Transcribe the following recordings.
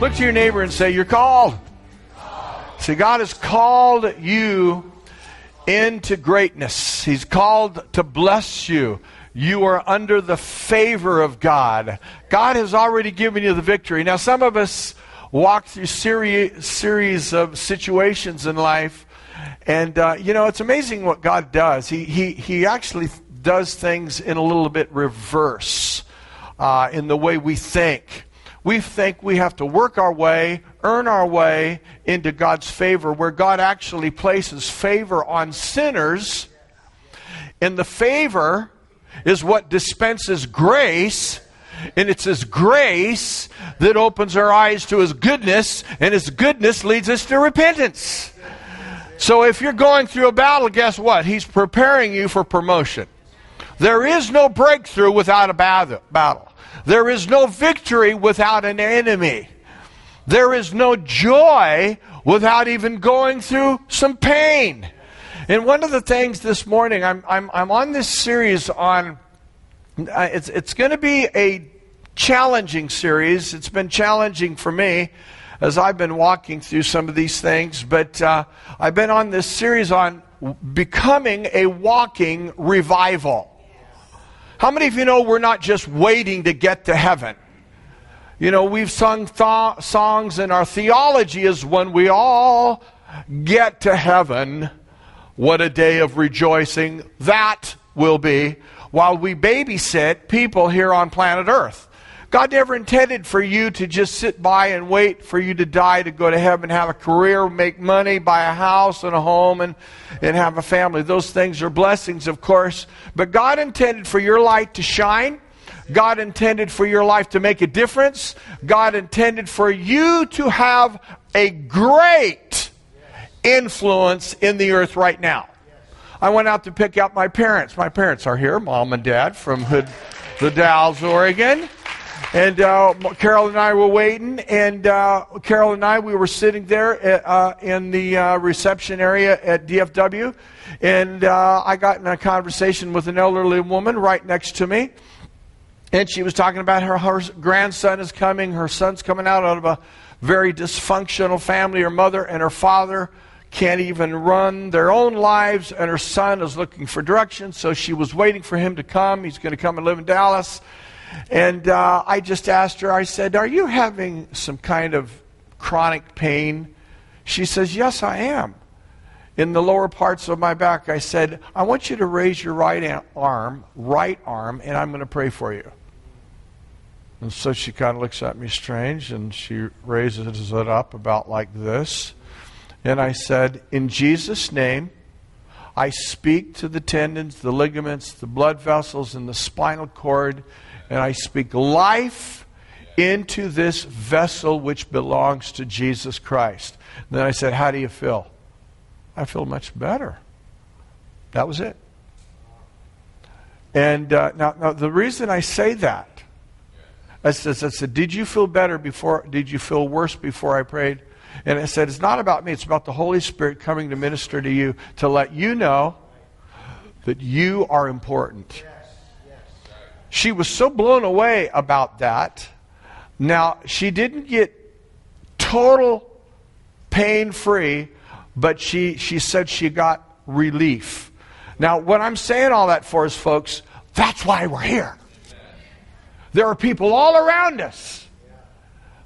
Look to your neighbor and say, you're called. See, God has called you into greatness. He's called to bless you. You are under the favor of God. God has already given you the victory. Now, some of us walk through series of situations in life, and it's amazing what God does. He actually does things in a little bit reverse in the way we think. We think we have to work our way, earn our way into God's favor, where God actually places favor on sinners, and the favor is what dispenses grace. And it's His grace that opens our eyes to His goodness, and His goodness leads us to repentance. So if you're going through a battle, guess what? He's preparing you for promotion. There is no breakthrough without a battle. There is no victory without an enemy. There is no joy without even going through some pain. And one of the things this morning, I'm on this series on... It's going to be a challenging series. It's been challenging for me as I've been walking through some of these things. But I've been on this series on becoming a walking revival. How many of you know we're not just waiting to get to heaven? You know, we've sung songs, and our theology is, when we all get to heaven, what a day of rejoicing that will be, while we babysit people here on planet Earth. God never intended for you to just sit by and wait for you to die, to go to heaven, have a career, make money, buy a house and a home, and have a family. Those things are blessings, of course. But God intended for your light to shine. God intended for your life to make a difference. God intended for you to have a great influence in the earth right now. I went out to pick up my parents. My parents are here, Mom and Dad, from the Dalles, Oregon. And Carol and I were waiting, and we were sitting there in the reception area at DFW, and I got in a conversation with an elderly woman right next to me, and she was talking about her grandson is coming. Her son's coming out of a very dysfunctional family. Her mother and her father can't even run their own lives, and her son is looking for direction, so she was waiting for him to come. He's going to come and live in Dallas. And I just asked her, I said, are you having some kind of chronic pain? She says, yes, I am. In the lower parts of my back. I said, I want you to raise your right arm, and I'm going to pray for you. And so she kind of looks at me strange, and she raises it up about like this. And I said, in Jesus' name, I speak to the tendons, the ligaments, the blood vessels, and the spinal cord, and I speak life into this vessel which belongs to Jesus Christ. And then I said, how do you feel? I feel much better. That was it. And now the reason I say that, I said, did you feel worse before I prayed? And I said, it's not about me. It's about the Holy Spirit coming to minister to you, to let you know that you are important. She was so blown away about that. Now, she didn't get total pain-free, but she said she got relief. Now, what I'm saying all that for is, folks, that's why we're here. There are people all around us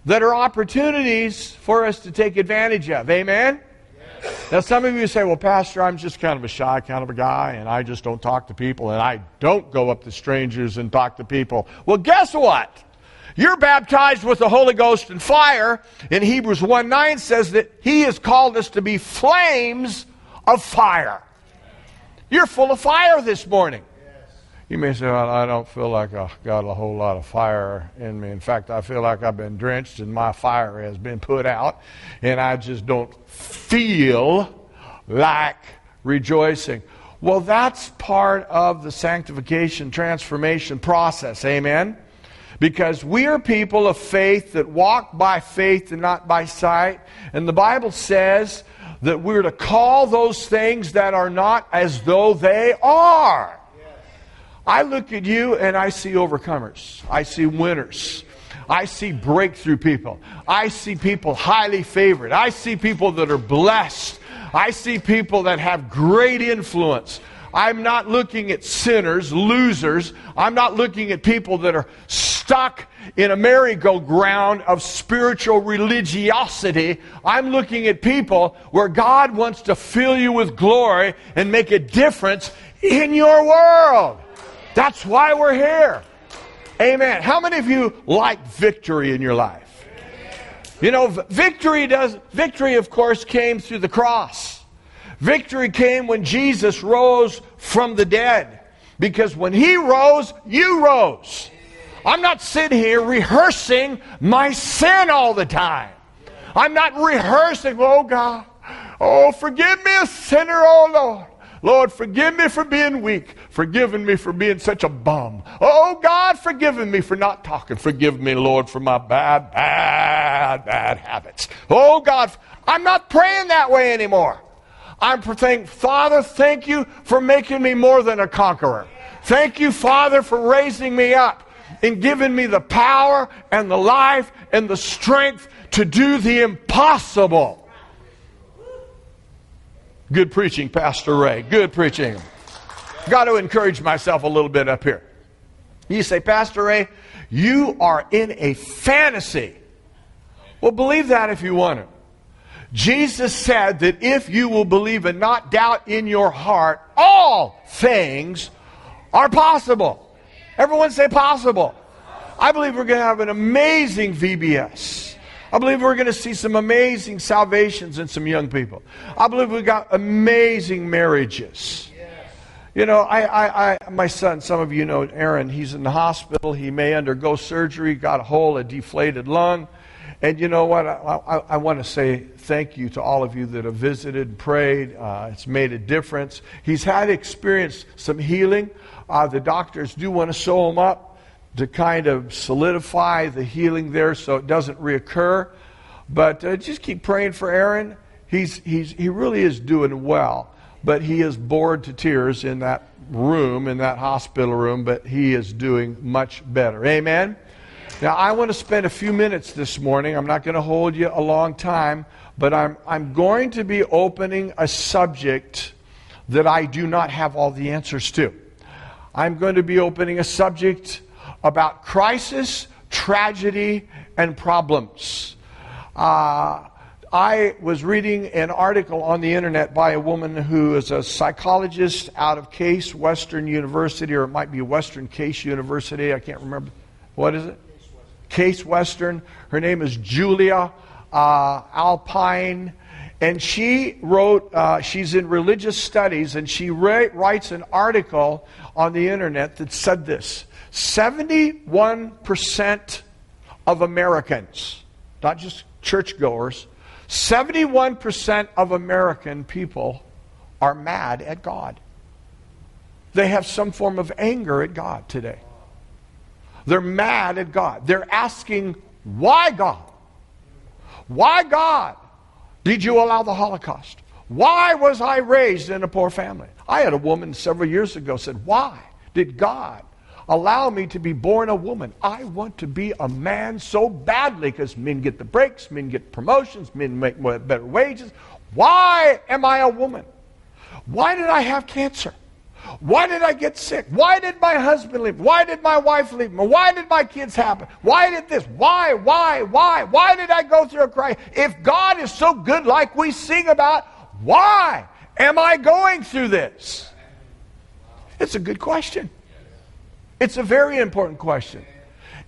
that are opportunities for us to take advantage of. Amen? Yes. Now, some of you say, well, Pastor, I'm just kind of a shy kind of a guy, and I just don't talk to people, and I don't go up to strangers and talk to people. Well, guess what? You're baptized with the Holy Ghost and fire, and Hebrews 1:9 says that He has called us to be flames of fire. You're full of fire this morning. You may say, well, I don't feel like I've got a whole lot of fire in me. In fact, I feel like I've been drenched and my fire has been put out, and I just don't feel like rejoicing. Well, that's part of the sanctification transformation process. Amen? Because we are people of faith that walk by faith and not by sight. And the Bible says that we're to call those things that are not as though they are. I look at you and I see overcomers. I see winners. I see breakthrough people. I see people highly favored. I see people that are blessed. I see people that have great influence. I'm not looking at sinners, losers. I'm not looking at people that are stuck in a merry-go-round of spiritual religiosity. I'm looking at people where God wants to fill you with glory and make a difference in your world. That's why we're here. Amen. How many of you like victory in your life? You know, victory, of course, came through the cross. Victory came when Jesus rose from the dead. Because when He rose, you rose. I'm not sitting here rehearsing my sin all the time. I'm not rehearsing, oh God, oh forgive me a sinner, oh Lord. Lord, forgive me for being weak. Forgive me for being such a bum. Oh God, forgive me for not talking. Forgive me, Lord, for my bad habits. Oh God, I'm not praying that way anymore. I'm saying, Father, thank you for making me more than a conqueror. Thank you, Father, for raising me up and giving me the power and the life and the strength to do the impossible. Good preaching, Pastor Ray. Good preaching. I've got to encourage myself a little bit up here. You say, Pastor Ray, you are in a fantasy. Well, believe that if you want to. Jesus said that if you will believe and not doubt in your heart, all things are possible. Everyone say possible. I believe we're going to have an amazing VBS. I believe we're going to see some amazing salvations in some young people. I believe we've got amazing marriages. You know, my son, some of you know Aaron, he's in the hospital. He may undergo surgery, got a hole, a deflated lung. And you know what? I want to say thank you to all of you that have visited and prayed. It's made a difference. He's had experienced some healing. The doctors do want to sew him up to kind of solidify the healing there so it doesn't reoccur. But just keep praying for Aaron. He really is doing well. But he is bored to tears in that room, in that hospital room. But he is doing much better. Amen? Now, I want to spend a few minutes this morning. I'm not going to hold you a long time, but I'm going to be opening a subject that I do not have all the answers to. I'm going to be opening a subject about crisis, tragedy, and problems. I was reading an article on the internet by a woman who is a psychologist out of Case Western University, or it might be Western Case University. I can't remember. What is it? Case Western. Her name is Julia Alpine, and she wrote, she's in religious studies, and she writes an article on the internet that said this: 71% of Americans, not just churchgoers, 71% of American people are mad at God. They have some form of anger at God today. They're mad at God. They're asking, why God? Why God did you allow the Holocaust? Why was I raised in a poor family? I had a woman several years ago said, why did God allow me to be born a woman? I want to be a man so badly because men get the breaks, men get promotions, men make better wages. Why am I a woman? Why did I have cancer? Why did I get sick? Why did my husband leave? Why did my wife leave? Why did my kids happen? Why did this? Why? Why did I go through a crisis? If God is so good like we sing about, why am I going through this? It's a good question. It's a very important question.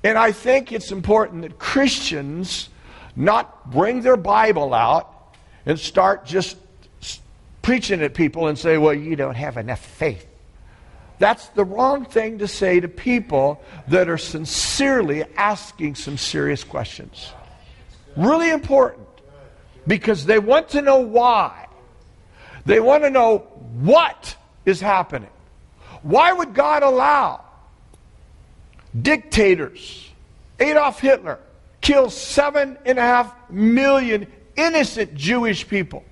And I think it's important that Christians not bring their Bible out and start just preaching at people and say, well, you don't have enough faith. That's the wrong thing to say to people that are sincerely asking some serious questions. Really important, because they want to know why. They want to know what is happening. Why would God allow dictators? Adolf Hitler killed 7.5 million innocent Jewish people.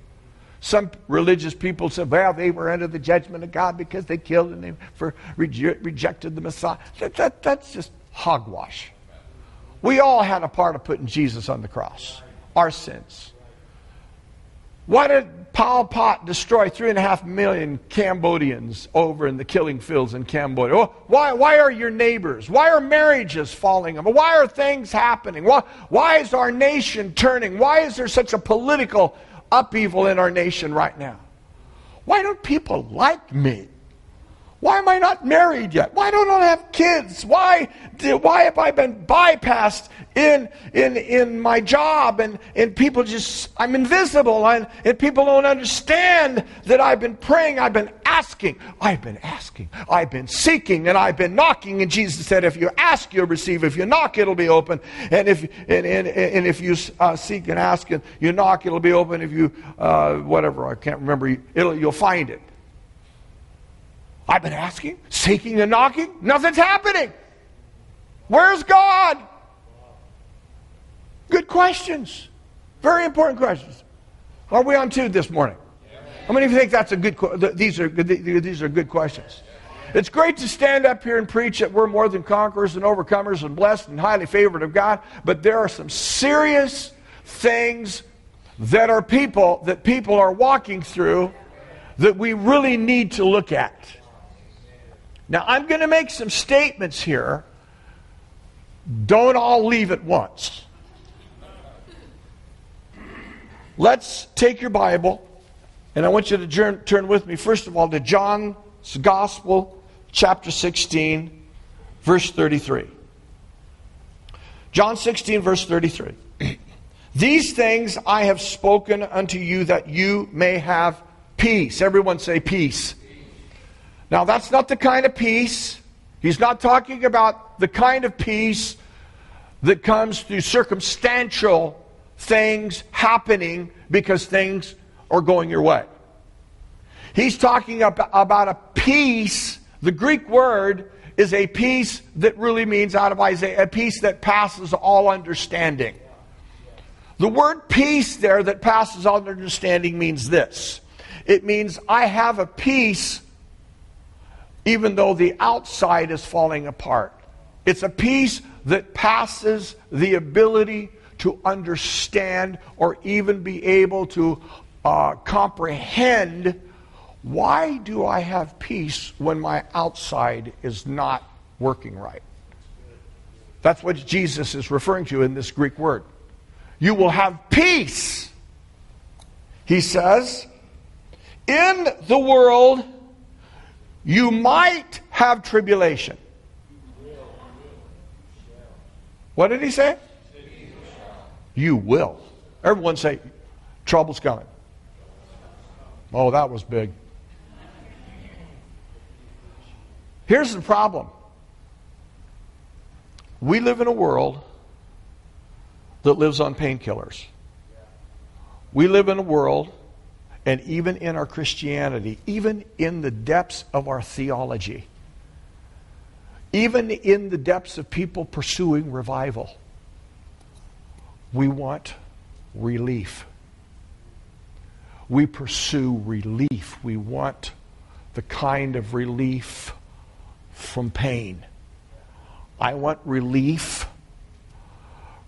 Some religious people said, well, they were under the judgment of God because they killed and they rejected the Messiah. That's just hogwash. We all had a part of putting Jesus on the cross. Our sins. Why did Pol Pot destroy 3.5 million Cambodians over in the killing fields in Cambodia? Why are your neighbors? Why are marriages falling? Why are things happening? Why is our nation turning? Why is there such a political upheaval in our nation right now? Why don't people like me? Why am I not married yet? Why don't I have kids? Why have I been bypassed in my job? And people just, I'm invisible. And people don't understand that I've been praying. I've been asking. I've been seeking and I've been knocking. And Jesus said, if you ask, you'll receive. If you knock, it'll be open. And if you seek and ask and you knock, it'll be open. If you, whatever, I can't remember, you'll find it. I've been asking, seeking, and knocking. Nothing's happening. Where's God? Good questions. Very important questions. Are we on two this morning? How many of you think that's a good question? These are good questions. It's great to stand up here and preach that we're more than conquerors and overcomers and blessed and highly favored of God. But there are some serious things that people are walking through that we really need to look at. Now, I'm going to make some statements here. Don't all leave at once. Let's take your Bible, and I want you to turn with me, first of all, to John's Gospel, chapter 16, verse 33. John 16, verse 33. These things I have spoken unto you that you may have peace. Everyone say peace. Now, that's not the kind of peace. He's not talking about the kind of peace that comes through circumstantial things happening because things are going your way. He's talking about a peace. The Greek word is a peace that really means, out of Isaiah, a peace that passes all understanding. The word peace there, that passes all understanding, means this. It means I have a peace even though the outside is falling apart. It's a peace that passes the ability to understand or even be able to comprehend. Why do I have peace when my outside is not working right? That's what Jesus is referring to in this Greek word. You will have peace. He says, in the world, you might have tribulation. What did he say? You will. Everyone say, trouble's coming. Oh, that was big. Here's the problem. We live in a world that lives on painkillers. We live in a world, and even in our Christianity, even in the depths of our theology, even in the depths of people pursuing revival, we want relief. We pursue relief. We want the kind of relief from pain. I want relief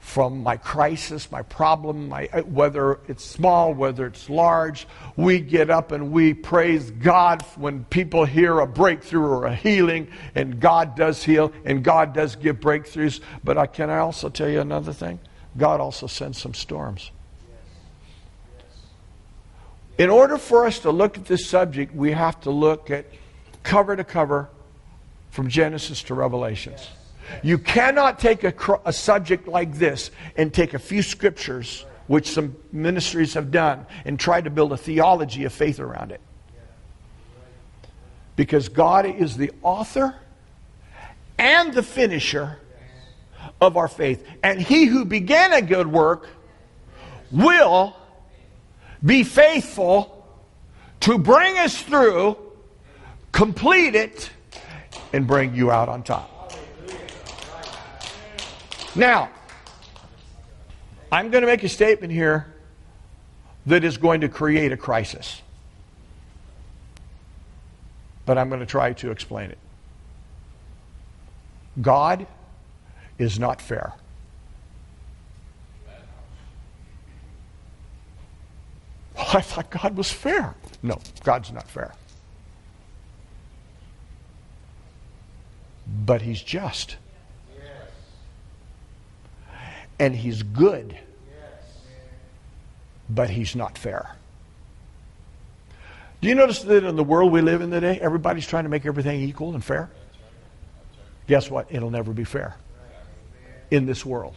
from my crisis, my problem, whether it's small, whether it's large. We get up and we praise God when people hear a breakthrough or a healing, and God does heal and God does give breakthroughs. But can I also tell you another thing? God also sends some storms. In order for us to look at this subject, we have to look at cover to cover from Genesis to Revelations. You cannot take a subject like this and take a few scriptures, which some ministries have done, and try to build a theology of faith around it. Because God is the author and the finisher of our faith. And he who began a good work will be faithful to bring us through, complete it, and bring you out on top. Now, I'm going to make a statement here that is going to create a crisis. But I'm going to try to explain it. God is not fair. I thought God was fair. No, God's not fair. But he's just. Yes. And he's good. Yes. But he's not fair. Do you notice that in the world we live in today, everybody's trying to make everything equal and fair? That's right. That's right. Guess what? It'll never be fair. Right. In this world.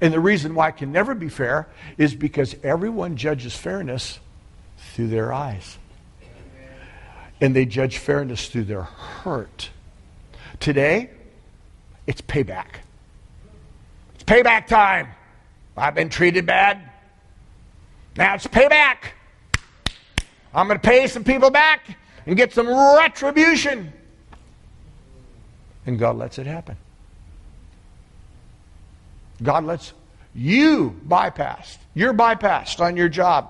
And the reason why it can never be fair is because everyone judges fairness through their eyes. And they judge fairness through their hurt. Today, it's payback. It's payback time. I've been treated bad. Now it's payback. I'm going to pay some people back and get some retribution. And God lets it happen. God lets you bypass. You're bypassed on your job.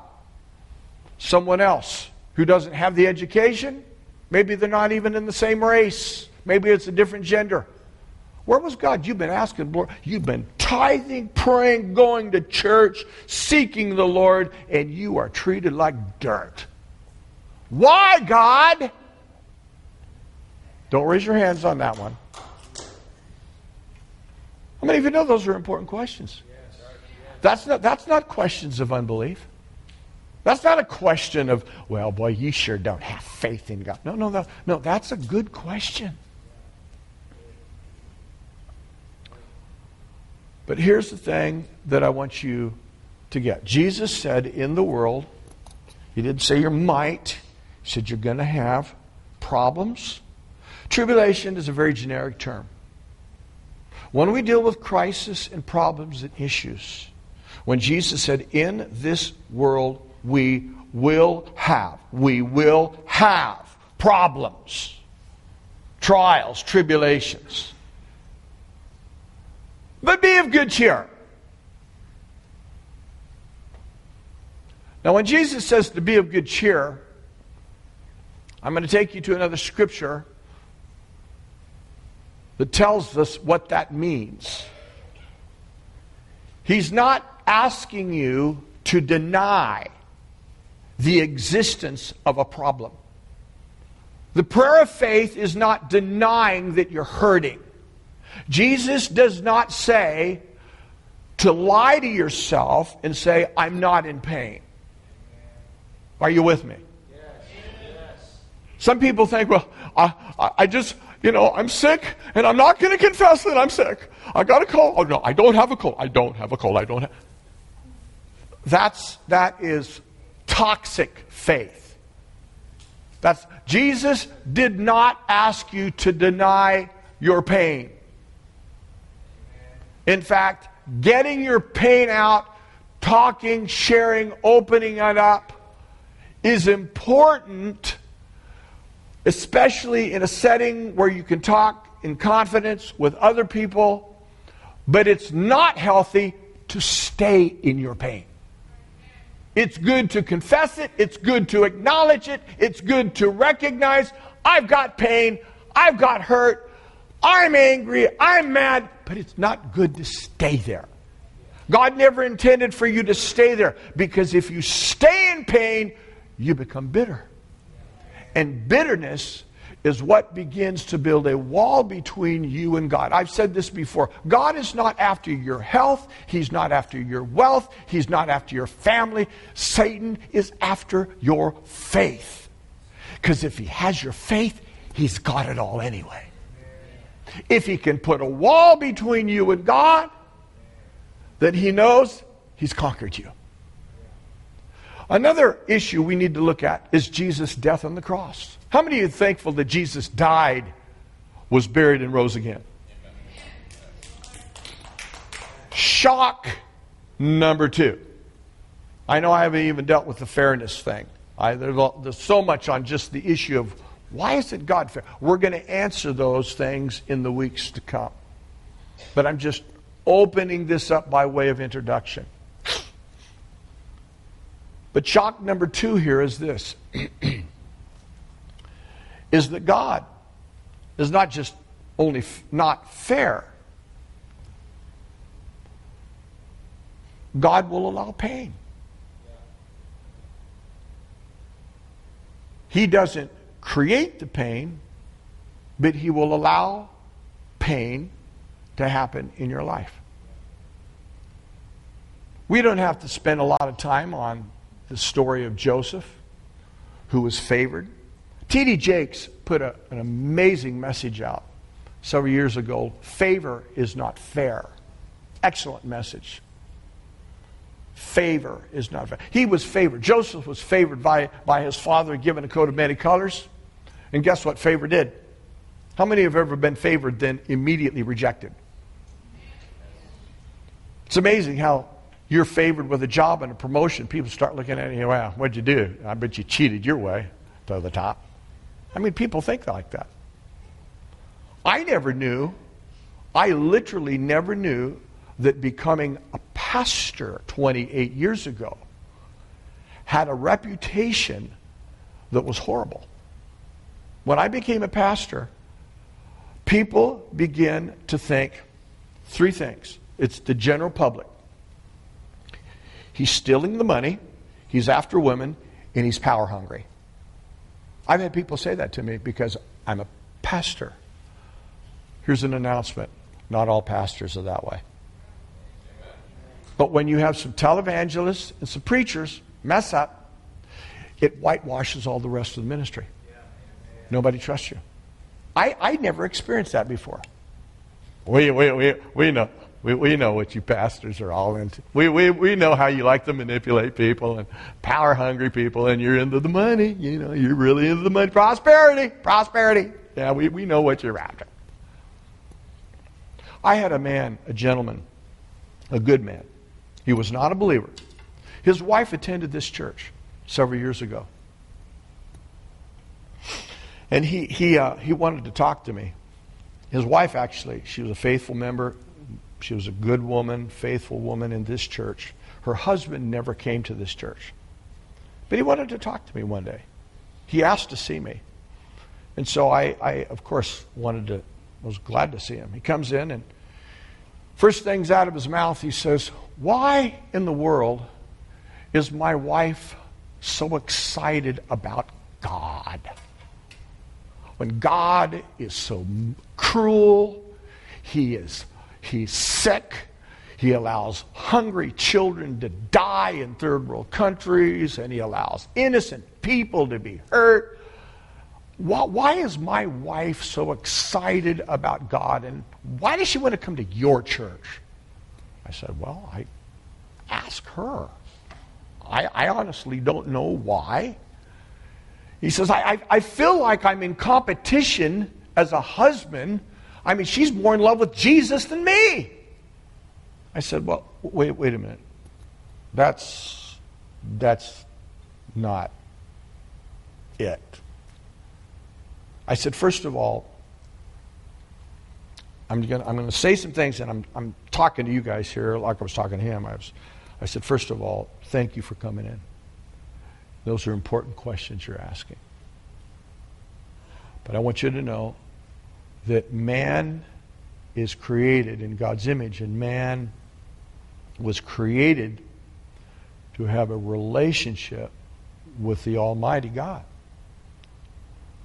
Someone else who doesn't have the education, maybe they're not even in the same race. Maybe it's a different gender. Where was God? You've been asking, Lord. You've been tithing, praying, going to church, seeking the Lord, and you are treated like dirt. Why, God? Don't raise your hands on that one. How many of you know those are important questions? That's not questions of unbelief. That's not a question of, well, boy, you sure don't have faith in God. No, that's a good question. But here's the thing that I want you to get. Jesus said in the world, he didn't say you might. He said you're going to have problems. Tribulation is a very generic term. When we deal with crisis and problems and issues, when Jesus said, in this world we will have problems, trials, tribulations. But be of good cheer. Now when Jesus says to be of good cheer, I'm going to take you to another scripture that tells us what that means. He's not asking you to deny the existence of a problem. The prayer of faith is not denying that you're hurting. Jesus does not say to lie to yourself and say, I'm not in pain. Are you with me? Yes. Some people think, well, I just... You know, I'm sick, and I'm not going to confess that I'm sick. I got a cold. Oh, no, I don't have a cold. That is toxic faith. Jesus did not ask you to deny your pain. In fact, getting your pain out, talking, sharing, opening it up is important. Especially in a setting where you can talk in confidence with other people. But it's not healthy to stay in your pain. It's good to confess it. It's good to acknowledge it. It's good to recognize, I've got pain. I've got hurt. I'm angry. I'm mad. But it's not good to stay there. God never intended for you to stay there. Because if you stay in pain, you become bitter. And bitterness is what begins to build a wall between you and God. I've said this before. God is not after your health. He's not after your wealth. He's not after your family. Satan is after your faith. Because if he has your faith, he's got it all anyway. If he can put a wall between you and God, then he knows he's conquered you. Another issue we need to look at is Jesus' death on the cross. How many of you are thankful that Jesus died, was buried, and rose again? Shock number 2. I know I haven't even dealt with the fairness thing. There's so much on just the issue of why isn't God fair? We're going to answer those things in the weeks to come. But I'm just opening this up by way of introduction. But shock number 2 here is this, is that God is not just only not fair. God will allow pain. He doesn't create the pain, but he will allow pain to happen in your life. We don't have to spend a lot of time on the story of Joseph, who was favored. T.D. Jakes put an amazing message out several years ago. Favor is not fair. Excellent message. Favor is not fair. He was favored. Joseph was favored by his father, given a coat of many colors. And guess what favor did? How many have ever been favored, then immediately rejected? It's amazing how you're favored with a job and a promotion. People start looking at you, wow, what'd you do? I bet you cheated your way to the top. I mean, people think like that. I literally never knew that becoming a pastor 28 years ago had a reputation that was horrible. When I became a pastor, people begin to think three things. It's the general public. He's stealing the money, he's after women, and he's power hungry. I've had people say that to me because I'm a pastor. Here's an announcement. Not all pastors are that way. But when you have some televangelists and some preachers mess up, it whitewashes all the rest of the ministry. Nobody trusts you. I never experienced that before. We know what you pastors are all into. We know how you like to manipulate people and power hungry people, and you're into the money. You know, you're really into the money. Prosperity. Yeah, we know what you're after. I had a gentleman, a good man. He was not a believer. His wife attended this church several years ago. And he wanted to talk to me. His wife, actually, she was a faithful member. She was a good woman, faithful woman in this church. Her husband never came to this church. But he wanted to talk to me one day. He asked to see me. And so I of course, was glad to see him. He comes in, and first things out of his mouth, he says, "Why in the world is my wife so excited about God? When God is so cruel, He's sick. He allows hungry children to die in third world countries, and he allows innocent people to be hurt. Why is my wife so excited about God, and why does she want to come to your church?" I said, "Well, I ask her. I honestly don't know why." He says, I feel like I'm in competition as a husband. I mean, she's more in love with Jesus than me." I said, "Well, wait a minute. That's not it." I said, "First of all, I'm going to say some things, and I'm talking to you guys here like I was talking to him. I said, first of all, thank you for coming in. Those are important questions you're asking. But I want you to know that man is created in God's image, and man was created to have a relationship with the Almighty God.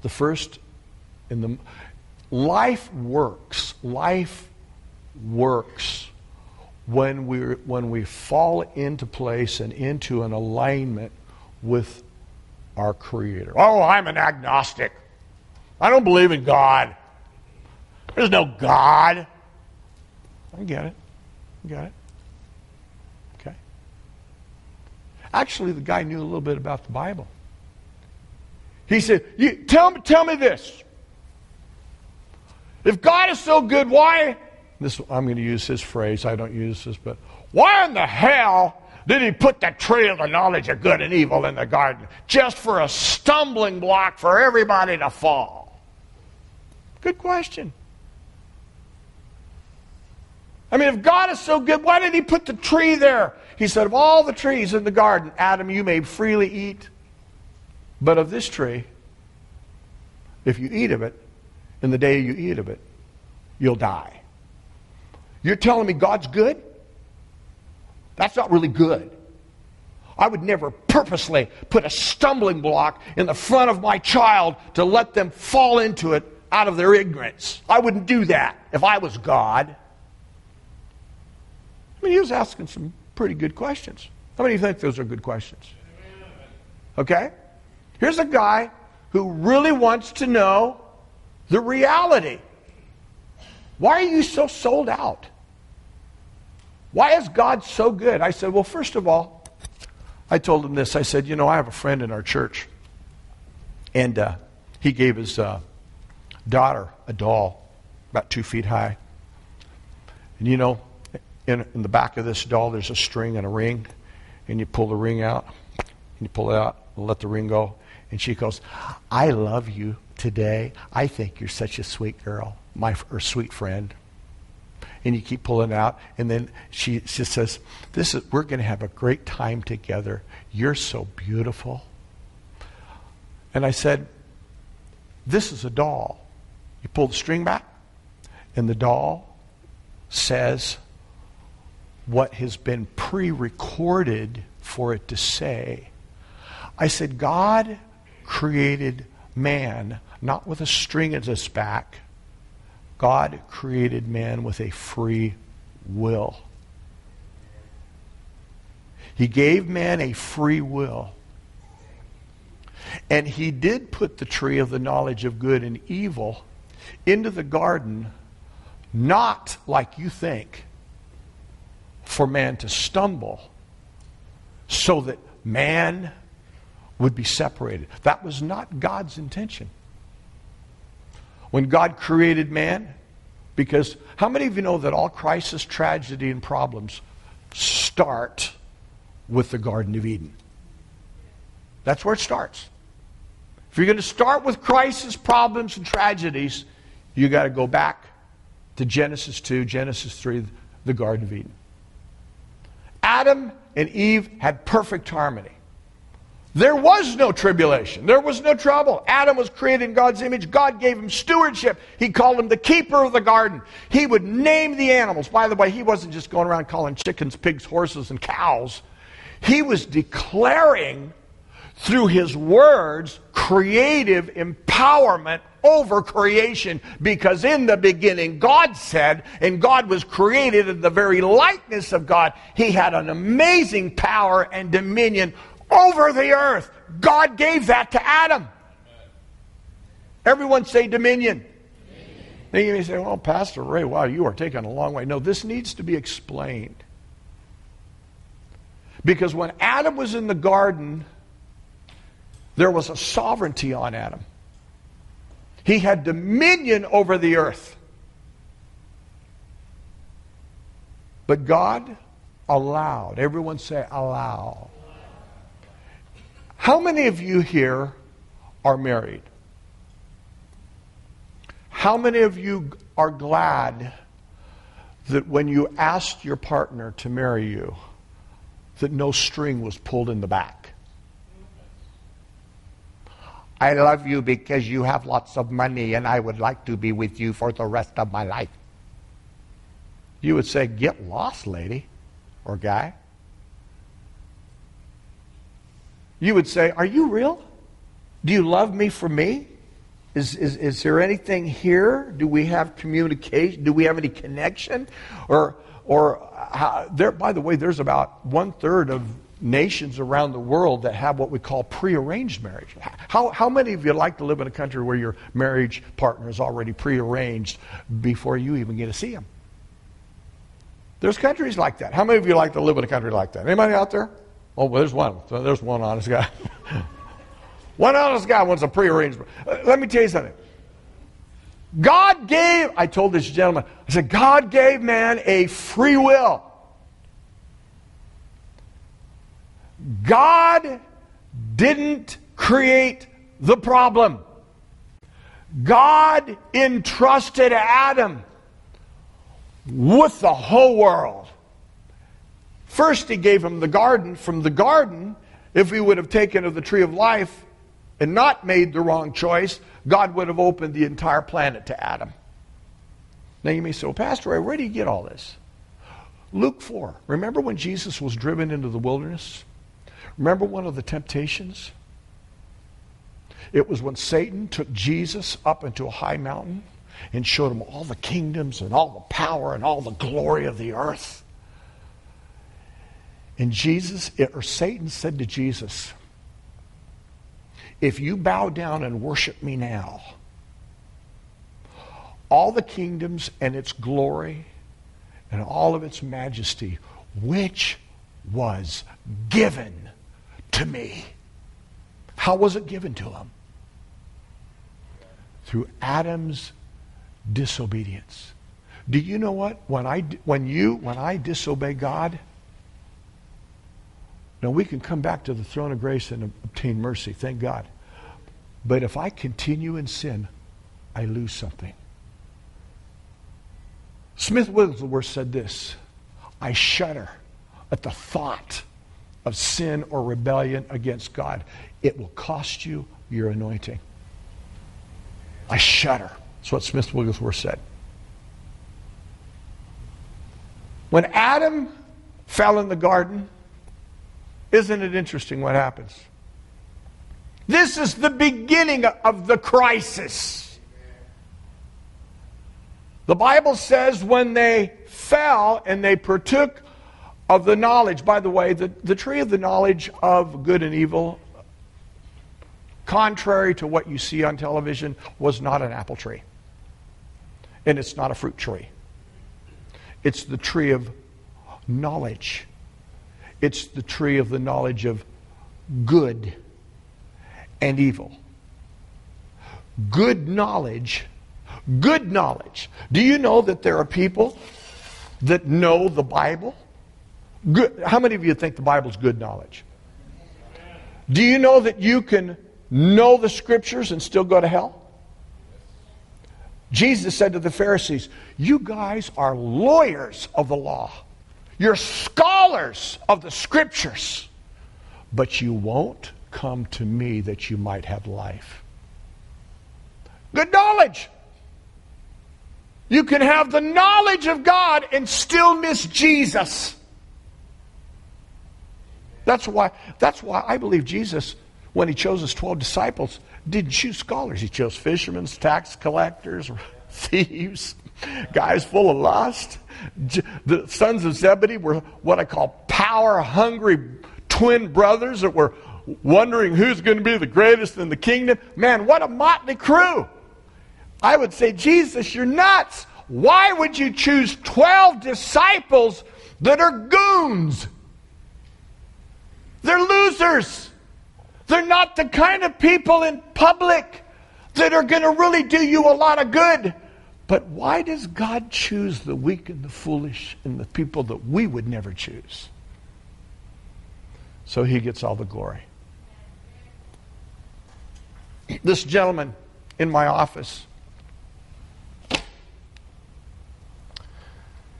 The first in the life works when we fall into place and into an alignment with our Creator. Oh, I'm an agnostic. I don't believe in God. There's no God." I get it. Okay. Actually, the guy knew a little bit about the Bible. He said, "Tell me this. If God is so good, why?" This, I'm going to use his phrase. I don't use this, but "why in the hell did he put the tree of the knowledge of good and evil in the garden? Just for a stumbling block for everybody to fall?" Good question. I mean, if God is so good, why did he put the tree there? He said, "Of all the trees in the garden, Adam, you may freely eat. But of this tree, if you eat of it, in the day you eat of it, you'll die. You're telling me God's good? That's not really good. I would never purposely put a stumbling block in the front of my child to let them fall into it out of their ignorance. I wouldn't do that if I was God. I mean, he was asking some pretty good questions. How many of you think those are good questions? Okay? Here's a guy who really wants to know the reality. Why are you so sold out? Why is God so good? I said, well, first of all, I told him this. I said, you know, I have a friend in our church. And he gave his daughter a doll about 2 feet high. And you know, in the back of this doll, there's a string and a ring. And you pull the ring out. And you pull it out and let the ring go. And she goes, I love you today. I think you're such a sweet girl, or sweet friend. And you keep pulling out, and then she just says, we're going to have a great time together. You're so beautiful. And I said, this is a doll. You pull the string back, and the doll says what has been pre-recorded for it to say. I said, God created man, not with a string at his back. God created man with a free will. He gave man a free will. And he did put the tree of the knowledge of good and evil into the garden, not like you think, for man to stumble, so that man would be separated. That was not God's intention. When God created man, because how many of you know that all crisis, tragedy, and problems start with the Garden of Eden? That's where it starts. If you're going to start with crisis, problems, and tragedies, you got to go back to Genesis 2, Genesis 3, the Garden of Eden. Adam and Eve had perfect harmony. There was no tribulation. There was no trouble. Adam was created in God's image. God gave him stewardship. He called him the keeper of the garden. He would name the animals. By the way, he wasn't just going around calling chickens, pigs, horses, and cows. He was declaring through his words creative empowerment over creation, because in the beginning God said, and God was created in the very likeness of God. He had an amazing power and dominion over the earth. God gave that to Adam. Everyone say dominion. Now you may say, well, Pastor Ray, wow, you are taking a long way. No, this needs to be explained. Because when Adam was in the garden, there was a sovereignty on Adam. He had dominion over the earth. But God allowed. Everyone say allow. How many of you here are married? How many of you are glad that when you asked your partner to marry you, that no string was pulled in the back? I love you because you have lots of money, and I would like to be with you for the rest of my life. You would say, get lost, lady or guy. You would say, are you real? Do you love me for me? Is there anything here? Do we have communication? Do we have any connection? By the way, there's about 1/3 of nations around the world that have what we call prearranged marriage. How many of you like to live in a country where your marriage partner is already prearranged before you even get to see him? There's countries like that. How many of you like to live in a country like that? Anybody out there? Oh, well, there's one. There's one honest guy. One honest guy wants a prearranged. Let me tell you something. I told this gentleman, I said, God gave man a free will. God didn't create the problem. God entrusted Adam with the whole world. First, he gave him the garden. From the garden, if he would have taken of the tree of life and not made the wrong choice, God would have opened the entire planet to Adam. Now you may say, well, Pastor Ray, where do you get all this? Luke 4. Remember when Jesus was driven into the wilderness? Remember one of the temptations? It was when Satan took Jesus up into a high mountain and showed him all the kingdoms and all the power and all the glory of the earth. And Satan said to Jesus, if you bow down and worship me now, all the kingdoms and its glory and all of its majesty, which was given to me. How was it given to him? Through Adam's disobedience. Do you know what? When I disobey God, now we can come back to the throne of grace and obtain mercy, thank God. But if I continue in sin, I lose something. Smith Wigglesworth said this, I shudder at the thought of sin or rebellion against God. It will cost you your anointing. I shudder. That's what Smith Wigglesworth said. When Adam fell in the garden, isn't it interesting what happens? This is the beginning of the crisis. The Bible says when they fell and they partook of the knowledge, by the way, the tree of the knowledge of good and evil, contrary to what you see on television, was not an apple tree. And it's not a fruit tree. It's the tree of knowledge. It's the tree of the knowledge of good and evil. Good knowledge. Good knowledge. Do you know that there are people that know the Bible? Good. How many of you think the Bible's good knowledge? Do you know that you can know the Scriptures and still go to hell? Jesus said to the Pharisees, you guys are lawyers of the law. You're scholars of the Scriptures. But you won't come to me that you might have life. Good knowledge. You can have the knowledge of God and still miss Jesus. That's why I believe Jesus, when he chose his 12 disciples, didn't choose scholars. He chose fishermen, tax collectors, thieves, guys full of lust. The sons of Zebedee were what I call power-hungry twin brothers that were wondering who's going to be the greatest in the kingdom. Man, what a motley crew. I would say, Jesus, you're nuts. Why would you choose 12 disciples that are goons? They're losers. They're not the kind of people in public that are going to really do you a lot of good. But why does God choose the weak and the foolish and the people that we would never choose? So he gets all the glory. This gentleman in my office,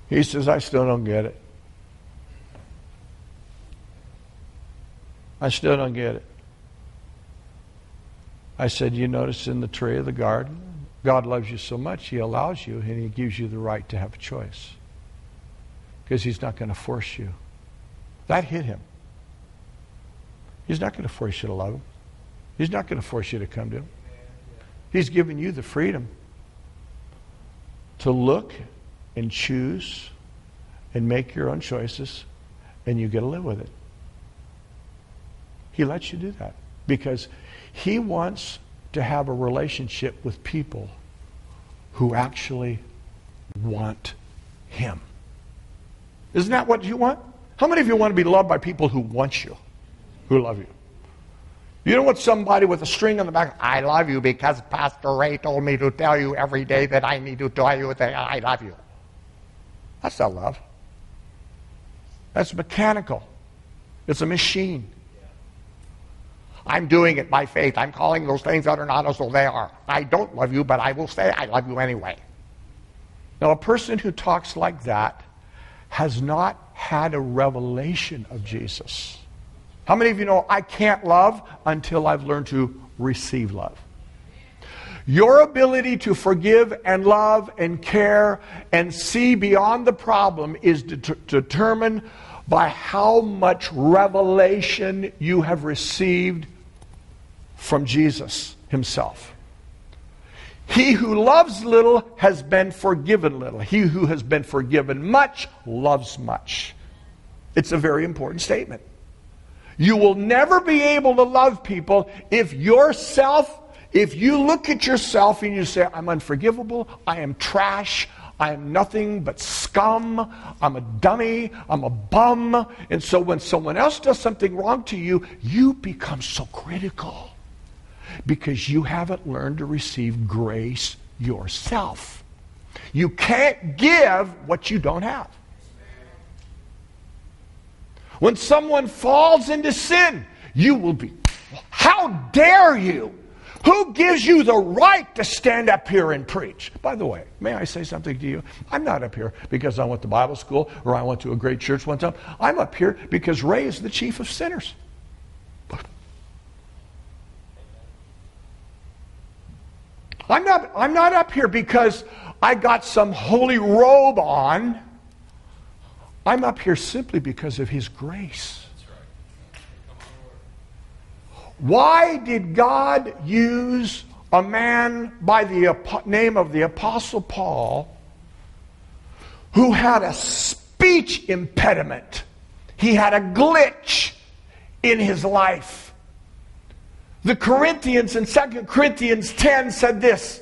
he says, I still don't get it. I still don't get it. I said, you notice in the tree of the garden, God loves you so much, he allows you and he gives you the right to have a choice. Because he's not going to force you. That hit him. He's not going to force you to love him. He's not going to force you to come to him. He's given you the freedom to look and choose and make your own choices, and you get to live with it. He lets you do that because he wants to have a relationship with people who actually want him. Isn't that what you want? How many of you want to be loved by people who want you, who love you? You don't want somebody with a string on the back, I love you because Pastor Ray told me to tell you every day that I need to tell you that I love you. That's not love. That's mechanical. It's a machine. I'm doing it by faith. I'm calling those things that are not as though they are. I don't love you, but I will say I love you anyway. Now, a person who talks like that has not had a revelation of Jesus. How many of you know I can't love until I've learned to receive love? Your ability to forgive and love and care and see beyond the problem is determined by how much revelation you have received from Jesus himself. He who loves little has been forgiven little. He who has been forgiven much loves much. It's a very important statement. You will never be able to love people if you look at yourself and you say, I'm unforgivable, I am trash, I am nothing but scum, I'm a dummy, I'm a bum. And so when someone else does something wrong to you, you become so critical because you haven't learned to receive grace yourself. You can't give what you don't have. When someone falls into sin, you will be, how dare you? Who gives you the right to stand up here and preach? By the way, may I say something to you? I'm not up here because I went to Bible school or I went to a great church one time. I'm up here because Ray is the chief of sinners. I'm not up here because I got some holy robe on. I'm up here simply because of his grace. Why did God use a man by the name of the Apostle Paul who had a speech impediment? He had a glitch in his life. The Corinthians in 2 Corinthians 10 said this,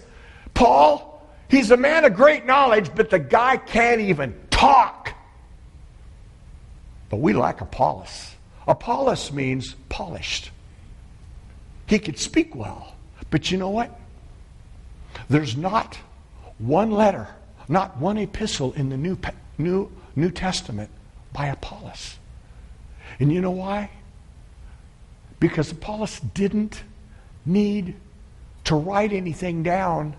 Paul, he's a man of great knowledge, but the guy can't even talk. But we lack Apollos. Apollos means polished. He could speak well, but you know what? There's not one letter, not one epistle in the New Testament by Apollos. And you know why? Because Apollos didn't need to write anything down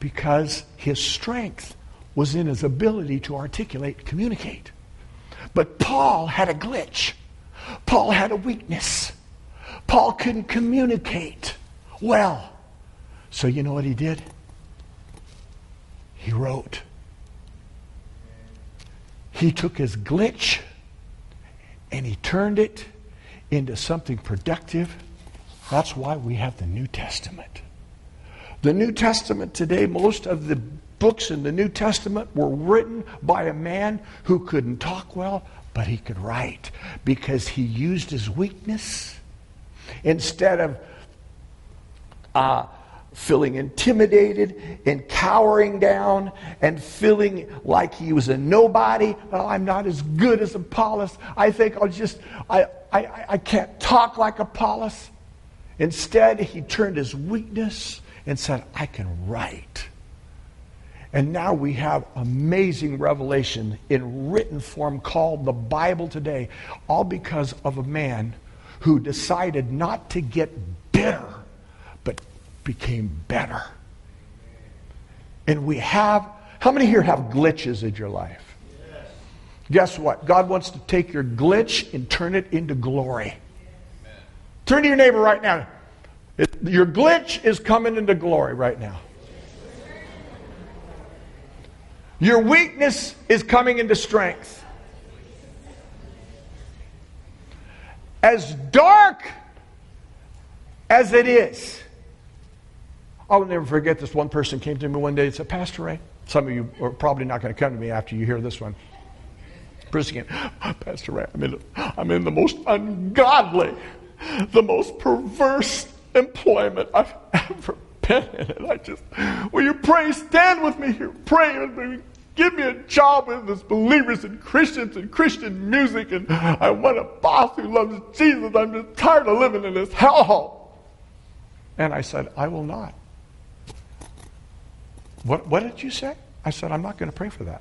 because his strength was in his ability to articulate, communicate. But Paul had a glitch. Paul had a weakness. Paul couldn't communicate well. So you know what he did? He wrote. He took his glitch and he turned it into something productive. That's why we have the New Testament. The New Testament today, most of the books in the New Testament were written by a man who couldn't talk well, but he could write because he used his weakness. Instead of feeling intimidated and cowering down and feeling like he was a nobody, oh, I'm not as good as Apollos. I think I can't talk like Apollos. Instead, he turned his weakness and said, I can write. And now we have amazing revelation in written form called the Bible today, all because of a man who decided not to get bitter, but became better. And we have, how many here have glitches in your life? Yes. Guess what? God wants to take your glitch and turn it into glory. Amen. Turn to your neighbor right now. Your glitch is coming into glory right now. Your weakness is coming into strength. As dark as it is. I'll never forget this. One person came to me one day and said, Pastor Ray, some of you are probably not going to come to me after you hear this one. Person came, Pastor Ray, I'm in the most ungodly, the most perverse employment I've ever been in. And will you pray? Stand with me here. Pray with me. Give me a job with us believers and Christians and Christian music, and I want a boss who loves Jesus. I'm just tired of living in this hellhole. And I said, I will not. What did you say? I said, I'm not going to pray for that.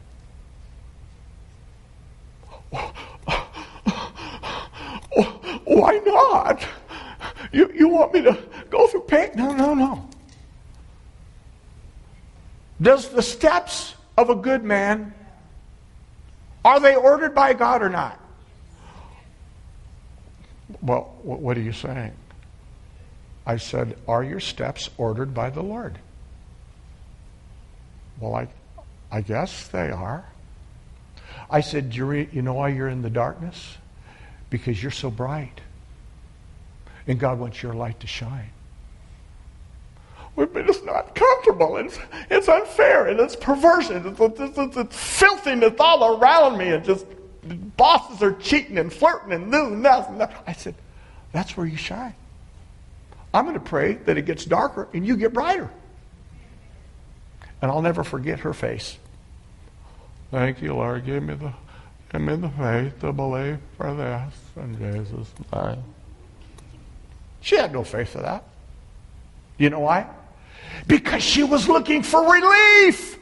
Why not? You want me to go through pain? No. Does the steps of a good man, are they ordered by God or not? Well, what are you saying? I said, are your steps ordered by the Lord? Well, I guess they are. I said, you know why you're in the darkness? Because you're so bright. And God wants your light to shine. But it's not comfortable. It's unfair. And it's perversion. It's filthiness all around me. And just bosses are cheating and flirting and doing nothing. I said, that's where you shine. I'm going to pray that it gets darker and you get brighter. And I'll never forget her face. Thank you, Lord. Give me the faith to believe for this in Jesus' name. She had no faith for that. You know why? Because she was looking for relief.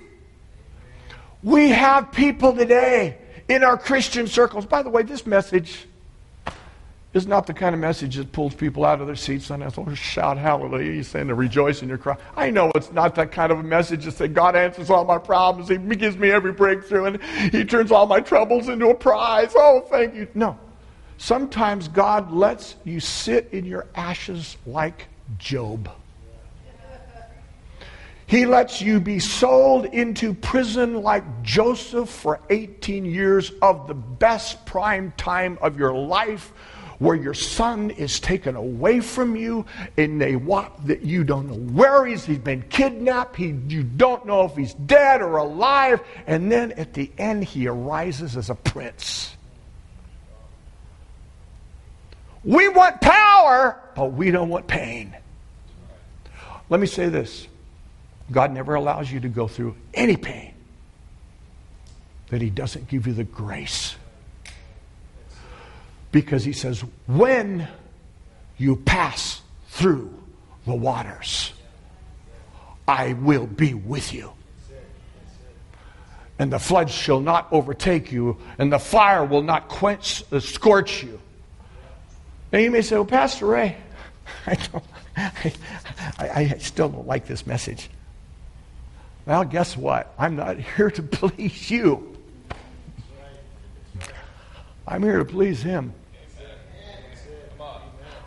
We have people today in our Christian circles. By the way, this message is not the kind of message that pulls people out of their seats and they shout hallelujah. You're saying to rejoice in your cry. I know it's not that kind of a message that says God answers all my problems. He gives me every breakthrough and He turns all my troubles into a prize. Oh, thank you. No. Sometimes God lets you sit in your ashes like Job. He lets you be sold into prison like Joseph for 18 years of the best prime time of your life, where your son is taken away from you and they walk that you don't know where he's been kidnapped, you don't know if he's dead or alive, and then at the end he arises as a prince. We want power, but we don't want pain. Let me say this. God never allows you to go through any pain that He doesn't give you the grace. Because He says, when you pass through the waters, I will be with you. And the floods shall not overtake you, and the fire will not scorch you. Now you may say, well, Pastor Ray, I still don't like this message. Well, guess what? I'm not here to please you. I'm here to please Him.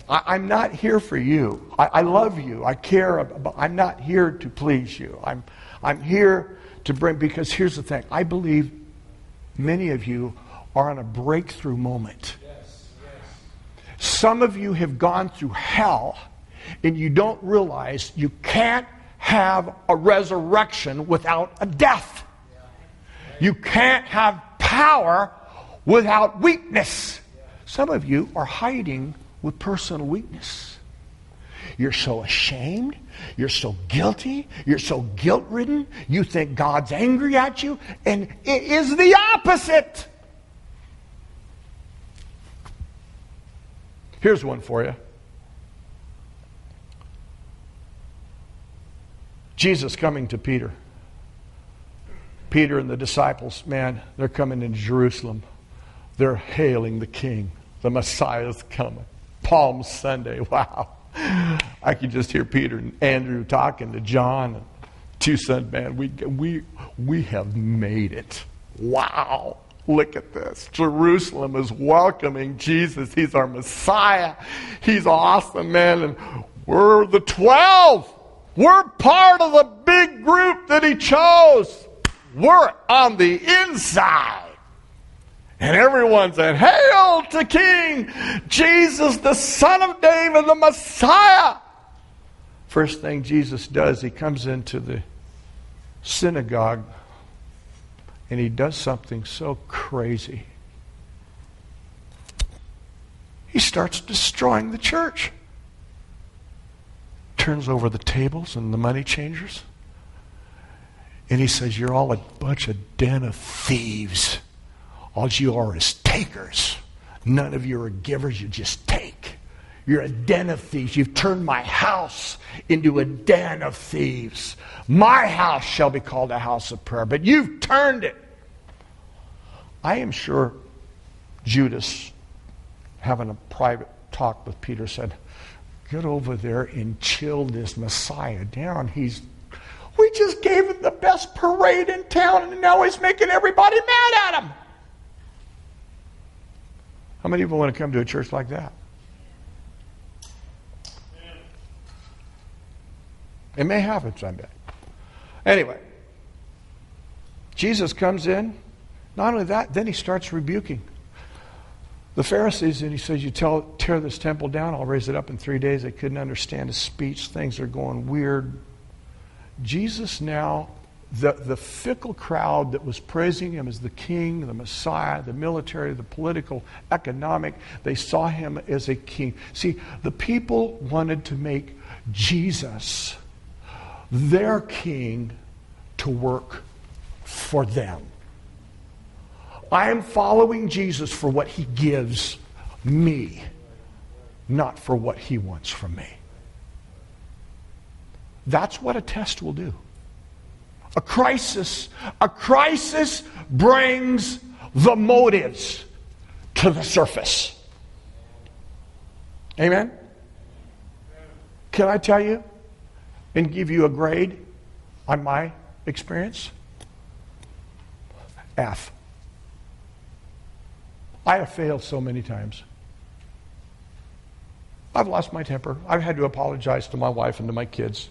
I'm not here for you. I love you. I care about. I'm not here to please you. I'm here to bring, because here's the thing. I believe many of you are on a breakthrough moment. Some of you have gone through hell and you don't realize you can't have a resurrection without a death. You can't have power without weakness. Some of you are hiding with personal weakness. You're so ashamed. You're so guilty. You're so guilt-ridden. You think God's angry at you, and it is the opposite. Here's one for you. Jesus coming to Peter. Peter and the disciples, man, they're coming into Jerusalem. They're hailing the King. The Messiah's coming. Palm Sunday, wow. I could just hear Peter and Andrew talking to John. And two sons, man, we have made it. Wow. Look at this. Jerusalem is welcoming Jesus. He's our Messiah. He's awesome, man. And we're the 12. We're part of the big group that He chose. We're on the inside. And everyone said, hail to King Jesus, the Son of David, the Messiah. First thing Jesus does, He comes into the synagogue and He does something so crazy. He starts destroying the church. Turns over the tables and the money changers. And He says, you're all a bunch of den of thieves. All you are is takers. None of you are givers. You just take. You're a den of thieves. You've turned my house into a den of thieves. My house shall be called a house of prayer, but you've turned it. I am sure Judas, having a private talk with Peter, said, get over there and chill this Messiah down. We just gave him the best parade in town, and now he's making everybody mad at him. How many people want to come to a church like that? It may happen someday. Anyway, Jesus comes in Not only that, then he starts rebuking the Pharisees, and he says, tear this temple down, I'll raise it up in 3 days. They couldn't understand his speech. Things are going weird. Jesus now, the fickle crowd that was praising him as the king, the Messiah, the military, the political, economic, they saw him as a king. See, the people wanted to make Jesus their king to work for them. I am following Jesus for what he gives me, not for what he wants from me. That's what a test will do. A crisis brings the motives to the surface. Amen? Can I tell you and give you a grade on my experience? F. I have failed so many times. I've lost my temper. I've had to apologize to my wife and to my kids.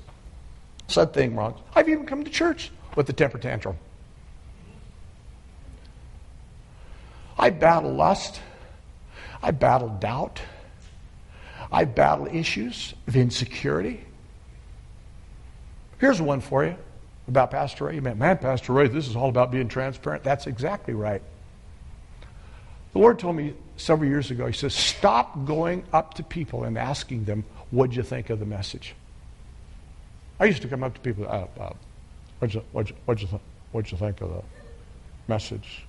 Said thing wrong. I've even come to church with a temper tantrum. I battle lust. I battle doubt. I battle issues of insecurity. Here's one for you about Pastor Ray. You mean, man, Pastor Ray, this is all about being transparent. That's exactly right. The Lord told me several years ago, he says, stop going up to people and asking them, what'd you think of the message? I used to come up to people, what'd you think of the message?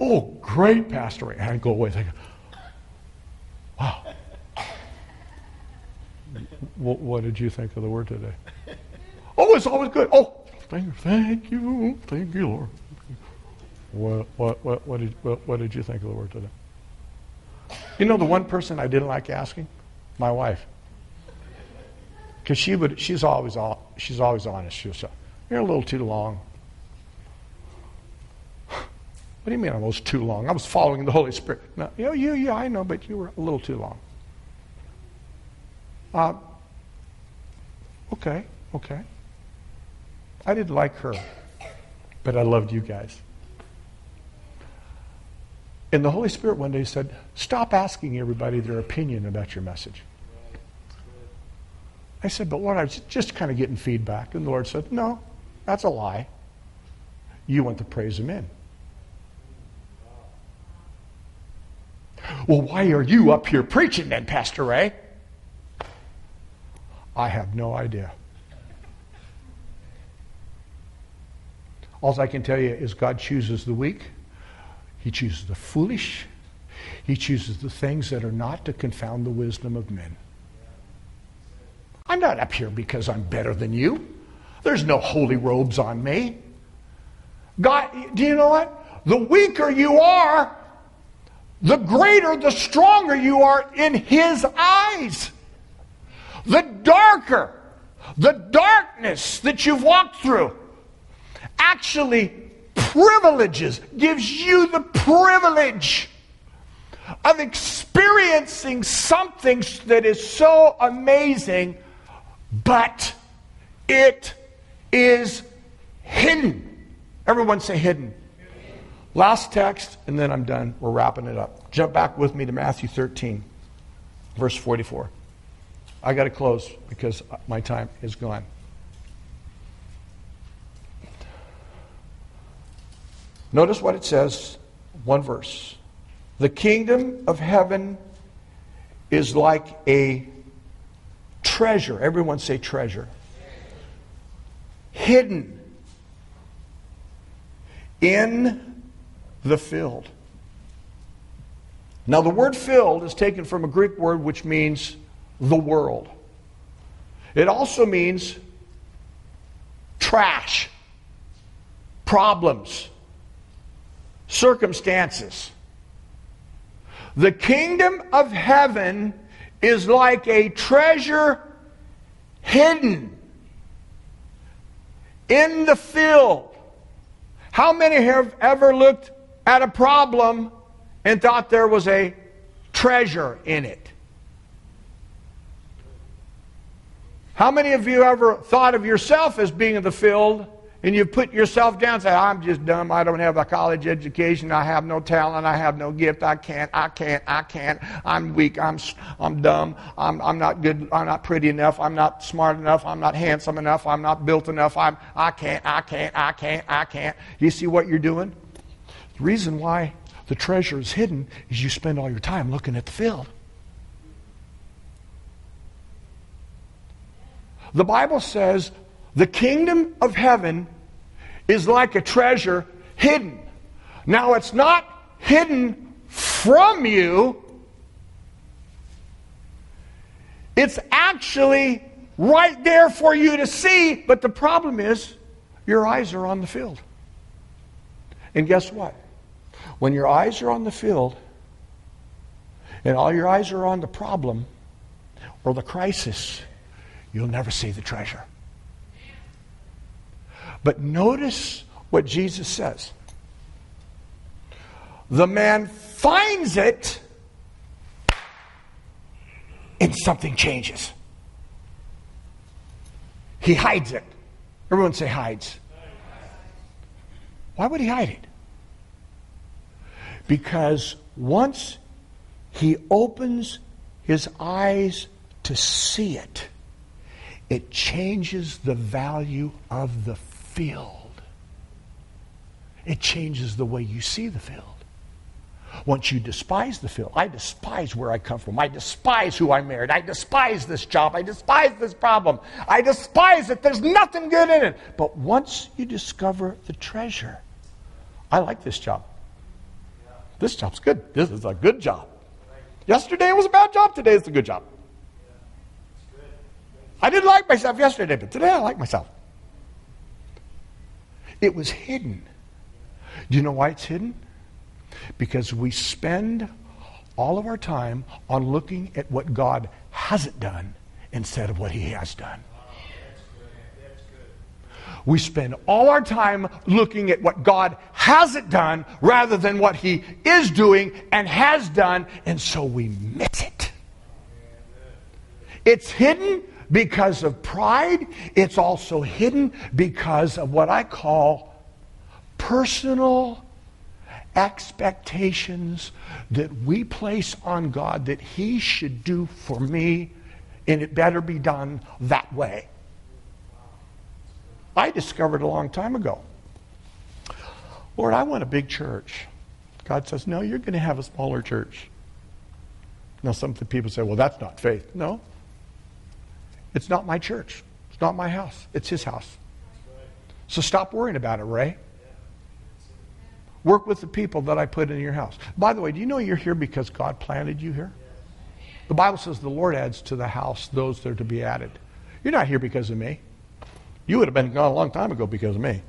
Oh, great, Pastor Ray. And I'd go away thinking, wow. What did you think of the word today? Oh, it's always good. Oh, thank you, Lord. What did you think of the word today? You know the one person I didn't like asking? My wife. Because she's always honest. She'll say, "You're a little too long." What do you mean I was too long? I was following the Holy Spirit. No, yeah, I know, but you were a little too long. Okay. I didn't like her, but I loved you guys. And the Holy Spirit one day said, stop asking everybody their opinion about your message. I said, but Lord, I was just kind of getting feedback. And the Lord said, no, that's a lie. You want to praise him in. Well, why are you up here preaching then, Pastor Ray? I have no idea. All I can tell you is God chooses the weak. He chooses the foolish. He chooses the things that are not to confound the wisdom of men. I'm not up here because I'm better than you. There's no holy robes on me. God, do you know what? The weaker you are, the greater, the stronger you are in his eyes. The darker, the darkness that you've walked through actually privileges, gives you the privilege of experiencing something that is so amazing, but it is hidden. Everyone say hidden. Last text, and then I'm done. We're wrapping it up. Jump back with me to Matthew 13, verse 44. I got to close because my time is gone. Notice what it says, one verse. The kingdom of heaven is like a treasure. Everyone say treasure. Hidden in the field. Now the word field is taken from a Greek word which means the world. It also means trash, problems, circumstances. The kingdom of heaven is like a treasure hidden in the field. How many have ever looked at a problem and thought there was a treasure in it? How many of you ever thought of yourself as being in the field and you put yourself down and say, I'm just dumb, I don't have a college education, I have no talent, I have no gift, I can't, I'm weak, I'm dumb, I'm not good, I'm not pretty enough, I'm not smart enough, I'm not handsome enough, I'm not built enough, I can't. You see what you're doing? The reason why the treasure is hidden is you spend all your time looking at the field. The Bible says the kingdom of heaven is like a treasure hidden. Now, it's not hidden from you. It's actually right there for you to see, but the problem is your eyes are on the field. And guess what? When your eyes are on the field and all your eyes are on the problem or the crisis, you'll never see the treasure. But notice what Jesus says. The man finds it and something changes. He hides it. Everyone say hides. Why would he hide it? Because once he opens his eyes to see it, it changes the value of the field. It changes the way you see the field. Once you despise the field, I despise where I come from. I despise who I married. I despise this job. I despise this problem. I despise it. There's nothing good in it. But once you discover the treasure, I like this job. This job's good. This is a good job. Yesterday was a bad job. Today it's a good job. I didn't like myself yesterday, but today I like myself. It was hidden. Do you know why it's hidden? Because we spend all of our time on looking at what God hasn't done instead of what He has done. We spend all our time looking at what God hasn't done rather than what He is doing and has done, and so we miss it. It's hidden because of pride. It's also hidden because of what I call personal expectations that we place on God that He should do for me, and it better be done that way. I discovered a long time ago, Lord, I want a big church. God says, no, you're going to have a smaller church. Now, some people say, well, that's not faith. No. It's not my church. It's not my house. It's His house. So stop worrying about it, Ray. Work with the people that I put in your house. By the way, do you know you're here because God planted you here? The Bible says the Lord adds to the house those that are to be added. You're not here because of me. You would have been gone a long time ago because of me.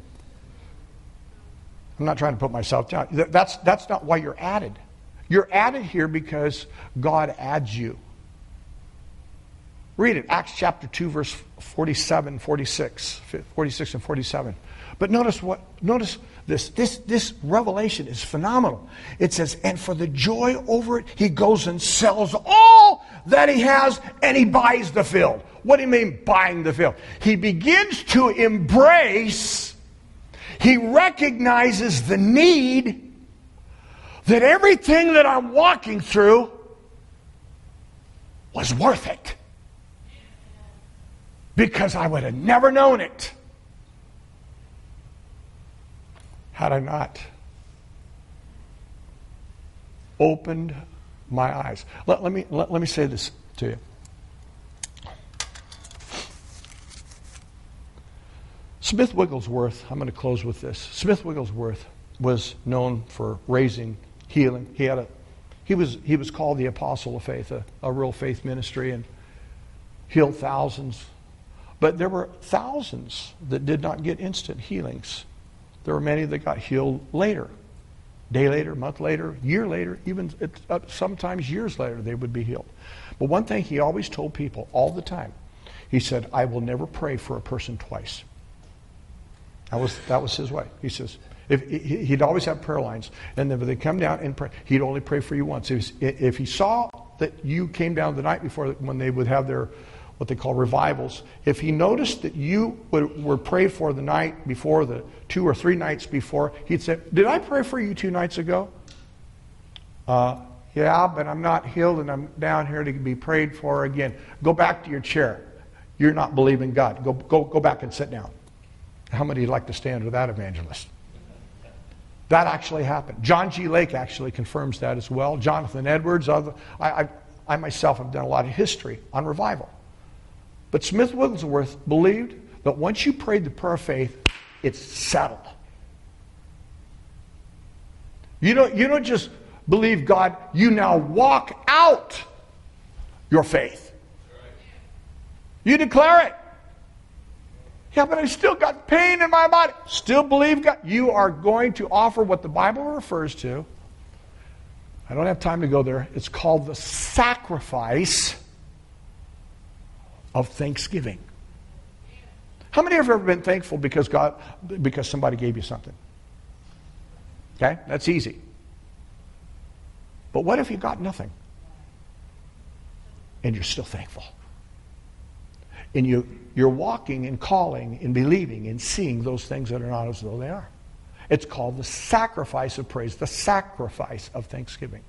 I'm not trying to put myself down. That's not why you're added. You're added here because God adds you. Read it, Acts chapter 2, verse 47, 46, 46 and 47. But notice this revelation is phenomenal. It says, and for the joy over it, he goes and sells all that he has and he buys the field. What do you mean buying the field? He begins to embrace, he recognizes the need that everything that I'm walking through was worth it. Because I would have never known it had I not opened my eyes. Let me say this to you. Smith Wigglesworth, I'm going to close with this. Smith Wigglesworth was known for raising, healing. He was called the Apostle of Faith, a real faith ministry, and healed thousands. But there were thousands that did not get instant healings. There were many that got healed later. Day later, month later, year later, even sometimes years later they would be healed. But one thing he always told people all the time, he said, I will never pray for a person twice. That was his way. He says, he'd always have prayer lines, and then they'd come down and pray. He'd only pray for you once. If he saw that you came down the night before when they would have their what they call revivals. If he noticed that you were prayed for the night before, the 2 or 3 nights before, he'd say, "Did I pray for you 2 nights ago?" Yeah, but I'm not healed and I'm down here to be prayed for again. Go back to your chair. You're not believing God. Go back and sit down. How many would like to stand with that evangelist? That actually happened. John G. Lake actually confirms that as well. Jonathan Edwards. I myself have done a lot of history on revival. But Smith Wigglesworth believed that once you prayed the prayer of faith, it's settled. You don't just believe God, you now walk out your faith. You declare it. Yeah, but I still got pain in my body. Still believe God. You are going to offer what the Bible refers to. I don't have time to go there. It's called the sacrifice of thanksgiving. How many of you have ever been thankful because somebody gave you something? Okay, that's easy. But what if you got nothing and you're still thankful? And you're walking and calling and believing and seeing those things that are not as though they are. It's called the sacrifice of praise, the sacrifice of thanksgiving,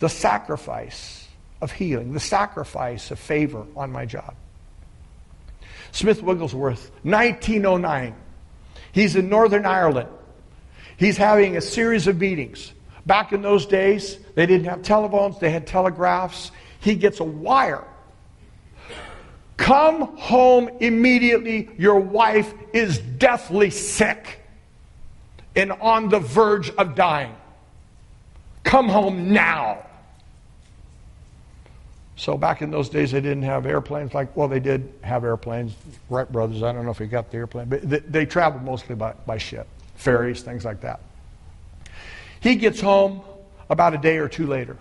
the sacrifice of healing, the sacrifice of favor on my job. Smith Wigglesworth, 1909. He's in Northern Ireland. He's having a series of meetings. Back in those days, they didn't have telephones, they had telegraphs. He gets a wire. Come home immediately. Your wife is deathly sick and on the verge of dying. Come home now. So back in those days, they didn't have airplanes. They did have airplanes. Wright brothers, I don't know if he got the airplane, but they traveled mostly by ship, ferries, things like that. He gets home about a day or 2 later.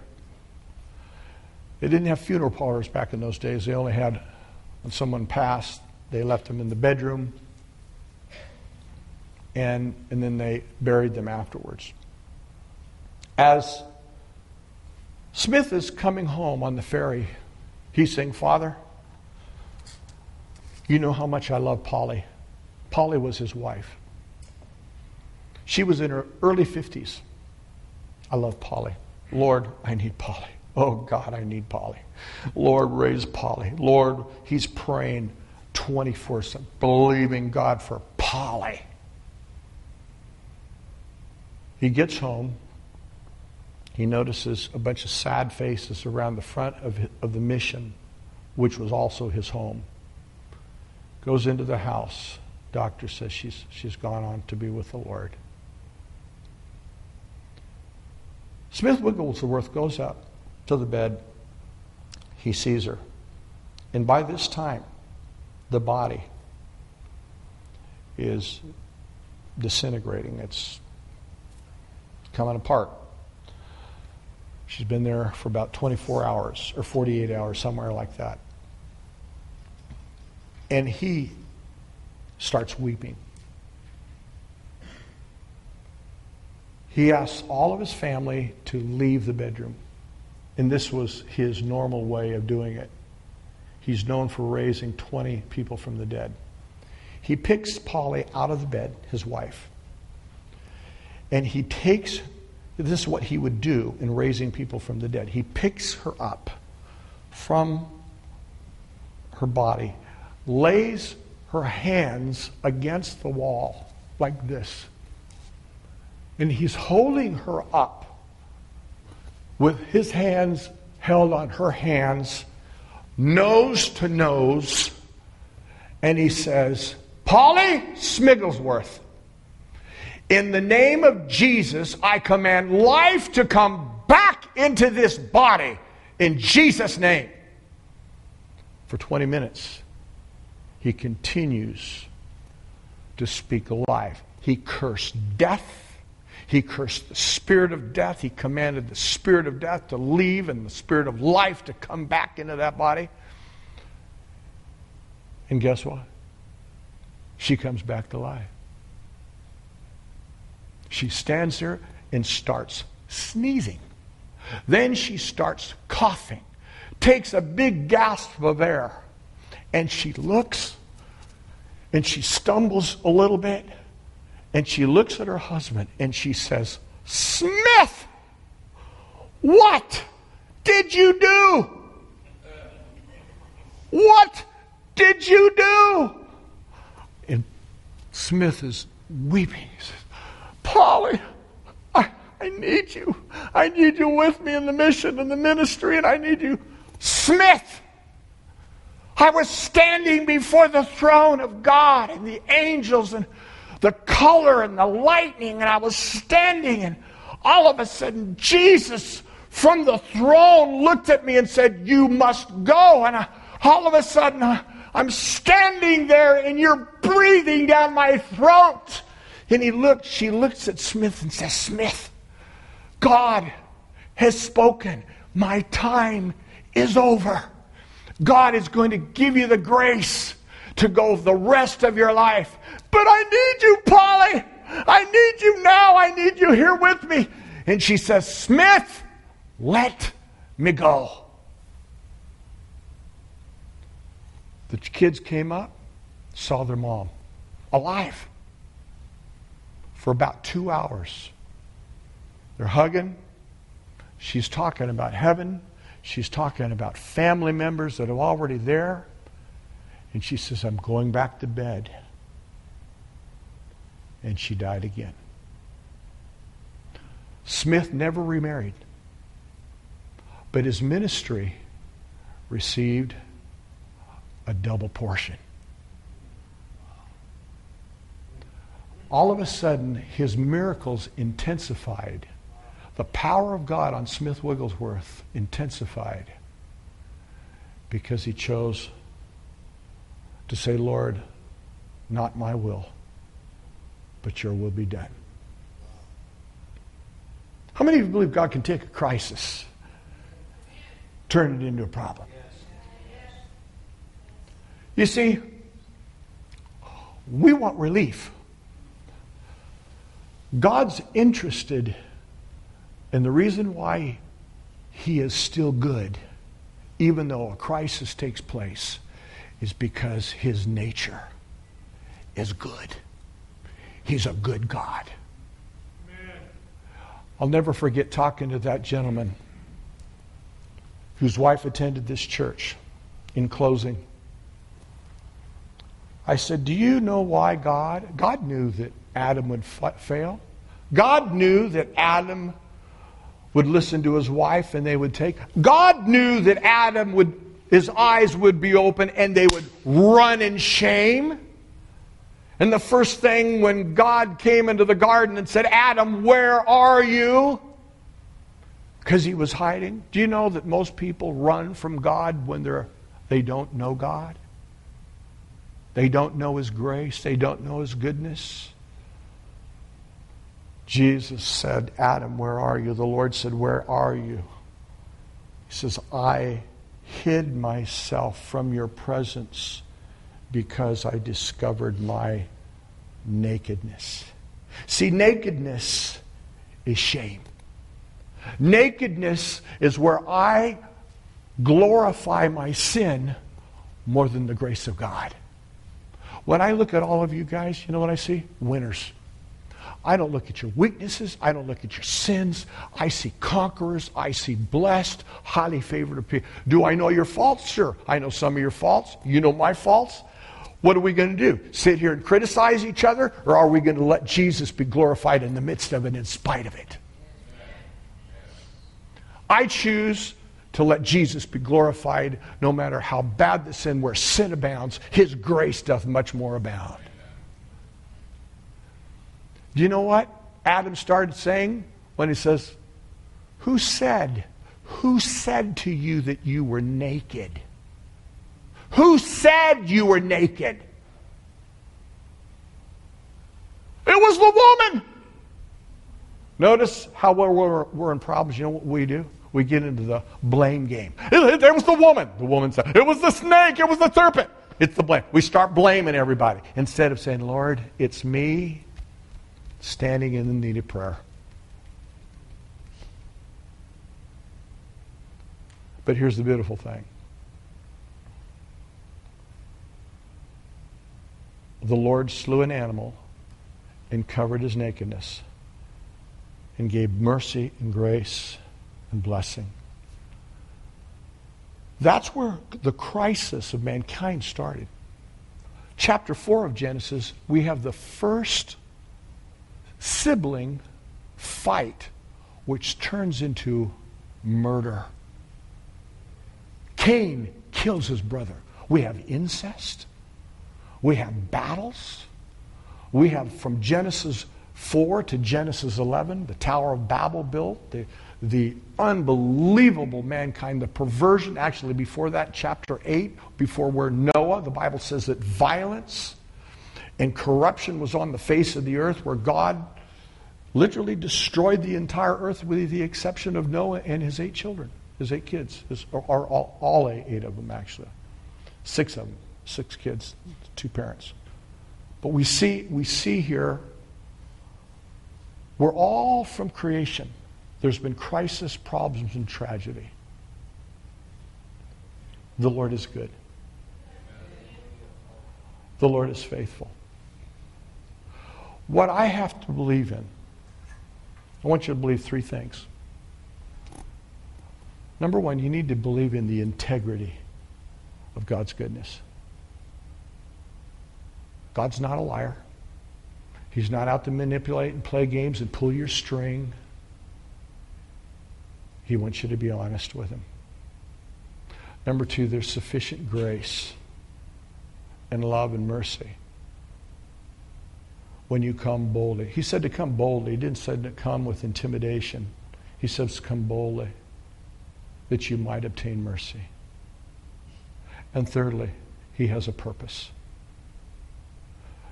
They didn't have funeral parlors back in those days. They only had... When someone passed, they left them in the bedroom, and then they buried them afterwards. As Smith is coming home on the ferry, he's saying, "Father, you know how much I love Polly." Polly was his wife. She was in her early 50s. I love Polly. Lord, I need Polly. Oh, God, I need Polly. Lord, raise Polly. Lord, he's praying 24/7, believing God for Polly. He gets home. He notices a bunch of sad faces around the front of the mission, which was also his home. Goes into the house. Doctor says she's gone on to be with the Lord. Smith Wigglesworth goes up to the bed. He sees her. And by this time, the body is disintegrating. It's coming apart. She's been there for about 24 hours or 48 hours, somewhere like that. And he starts weeping. He asks all of his family to leave the bedroom. And this was his normal way of doing it. He's known for raising 20 people from the dead. He picks Polly out of the bed, his wife. And he takes, this is what he would do in raising people from the dead. He picks her up from her body, lays her hands against the wall like this. And he's holding her up with his hands held on her hands, nose to nose, and he says, "Polly Smigglesworth, in the name of Jesus, I command life to come back into this body in Jesus' name." For 20 minutes, he continues to speak life. He cursed death. He cursed the spirit of death. He commanded the spirit of death to leave and the spirit of life to come back into that body. And guess what? She comes back to life. She stands there and starts sneezing. Then she starts coughing. takes a big gasp of air, and she looks, and she stumbles a little bit, and she looks at her husband, and she says, "Smith, what did you do? What did you do?" And Smith is weeping. He says, "Polly, I need you. I need you with me in the mission and the ministry, and I need you." "Smith, I was standing before the throne of God and the angels and the color and the lightning, and I was standing, and all of a sudden Jesus from the throne looked at me and said, 'You must go.' And all of a sudden I'm standing there and you're breathing down my throat." And she looks at Smith and says, "Smith, God has spoken. My time is over. God is going to give you the grace to go the rest of your life. But I need you, Polly. I need you now. I need you here with me." And she says, "Smith, let me go." The kids came up, saw their mom alive for about 2 hours. They're hugging. She's talking about heaven. She's talking about family members that are already there. And she says, "I'm going back to bed." And she died again. Smith never remarried, but his ministry received a double portion. All of a sudden, his miracles intensified. The power of God on Smith Wigglesworth intensified because he chose to say, "Lord, not my will, but your will be done." How many of you believe God can take a crisis, turn it into a problem? You see, we want relief. God's interested, and the reason why He is still good, even though a crisis takes place, is because His nature is good. He's a good God. Amen. I'll never forget talking to that gentleman whose wife attended this church. In closing, I said, "Do you know why God knew that Adam would fail. God knew that Adam would listen to his wife and they would take. God knew that Adam would, his eyes would be open and they would run in shame. And the first thing when God came into the garden and said, 'Adam, where are you?' Because he was hiding." Do you know that most people run from God when they don't know God? They don't know His grace. They don't know His goodness. Jesus said, "Adam, where are you?" The Lord said, "Where are you?" He says, "I hid myself from your presence because I discovered my nakedness." See, nakedness is shame. Nakedness is where I glorify my sin more than the grace of God. When I look at all of you guys, you know what I see? Winners. I don't look at your weaknesses. I don't look at your sins. I see conquerors. I see blessed, highly favored people. Do I know your faults? Sure. I know some of your faults. You know my faults. What are we going to do? Sit here and criticize each other? Or are we going to let Jesus be glorified in the midst of it, in spite of it? I choose to let Jesus be glorified no matter how bad the sin. Where sin abounds, His grace doth much more abound. Do you know what Adam started saying when he says, who said to you that you were naked? Who said you were naked? It was the woman. Notice how we're in problems. You know what we do? We get into the blame game. There was the woman. The woman said, it was the snake. It was the serpent. It's the blame. We start blaming everybody instead of saying, "Lord, it's me, standing in the need of prayer." But here's the beautiful thing. The Lord slew an animal and covered his nakedness and gave mercy and grace and blessing. That's where the crisis of mankind started. Chapter 4 of Genesis, we have the first sibling fight, which turns into murder. Cain kills his brother. We have incest. We have battles. We have from Genesis 4 to Genesis 11, the Tower of Babel built, the unbelievable mankind, the perversion. Actually, before that, chapter 8, before where Noah, the Bible says that violence and corruption was on the face of the earth, where God literally destroyed the entire earth with the exception of Noah and his 8 children, his 8 kids, or all 8 of them actually. 6 of them, 6 kids, 2 parents. But we see here, we're all from creation. There's been crisis, problems, and tragedy. The Lord is good. The Lord is faithful. What I have to believe in, I want you to believe 3 things. Number 1, you need to believe in the integrity of God's goodness. God's not a liar. He's not out to manipulate and play games and pull your string. He wants you to be honest with him. Number 2, there's sufficient grace and love and mercy when you come boldly. He said to come boldly. He didn't say to come with intimidation. He says come boldly that you might obtain mercy. And thirdly, he has a purpose.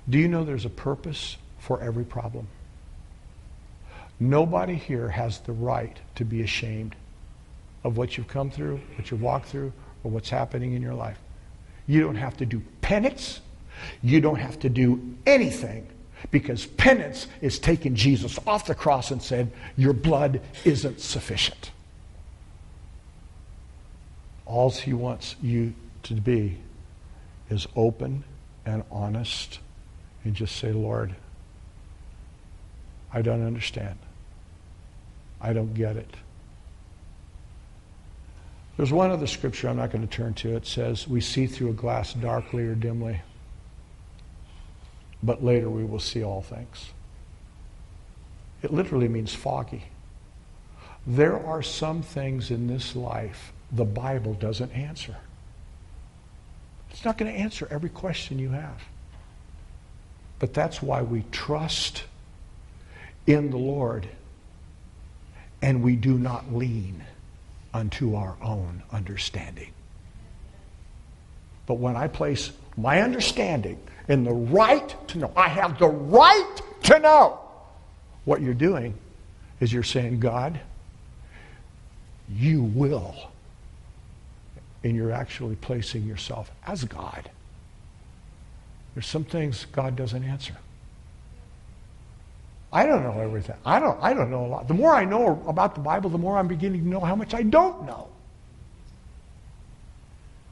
Do you know there's a purpose for every problem? Nobody here has the right to be ashamed of what you've come through, what you've walked through, or what's happening in your life. You don't have to do penance. You don't have to do anything, because penance is taking Jesus off the cross and said, your blood isn't sufficient. All he wants you to be is open and honest and just say, Lord, I don't understand. I don't get it. There's one other scripture I'm not going to turn to. It says, we see through a glass darkly or dimly, but later we will see all things. It literally means foggy. There are some things in this life the Bible doesn't answer. It's not going to answer every question you have. But that's why we trust in the Lord, and we do not lean unto our own understanding. But when I place my understanding in the right to know, I have the right to know, what you're doing is you're saying, God, you will. And you're actually placing yourself as God. There's some things God doesn't answer. I don't know everything. I don't know a lot. The more I know about the Bible, the more I'm beginning to know how much I don't know.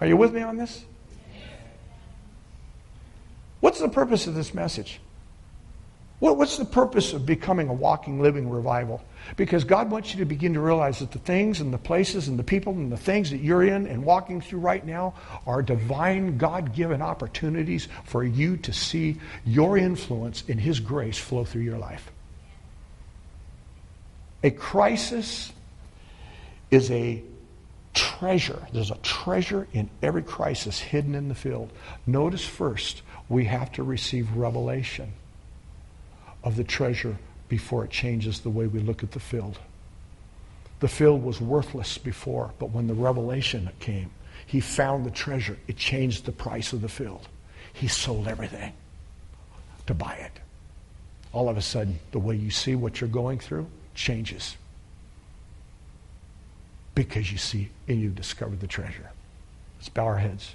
Are you with me on this? What's the purpose of this message? What's the purpose of becoming a walking, living revival? Because God wants you to begin to realize that the things and the places and the people and the things that you're in and walking through right now are divine, God-given opportunities for you to see your influence and His grace flow through your life. A crisis is a treasure. There's a treasure in every crisis hidden in the field. Notice first, we have to receive revelation of the treasure before it changes the way we look at the field. The field was worthless before, but when the revelation came, he found the treasure. It changed the price of the field. He sold everything to buy it. All of a sudden, the way you see what you're going through changes, because you see and you discover the treasure. Let's bow our heads.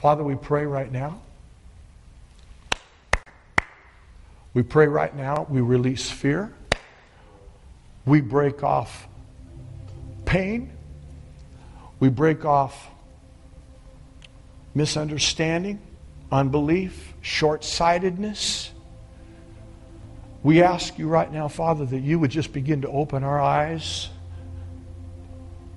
Father, we pray right now. We pray right now, we release fear. We break off pain. We break off misunderstanding, unbelief, short-sightedness. We ask you right now, Father, that you would just begin to open our eyes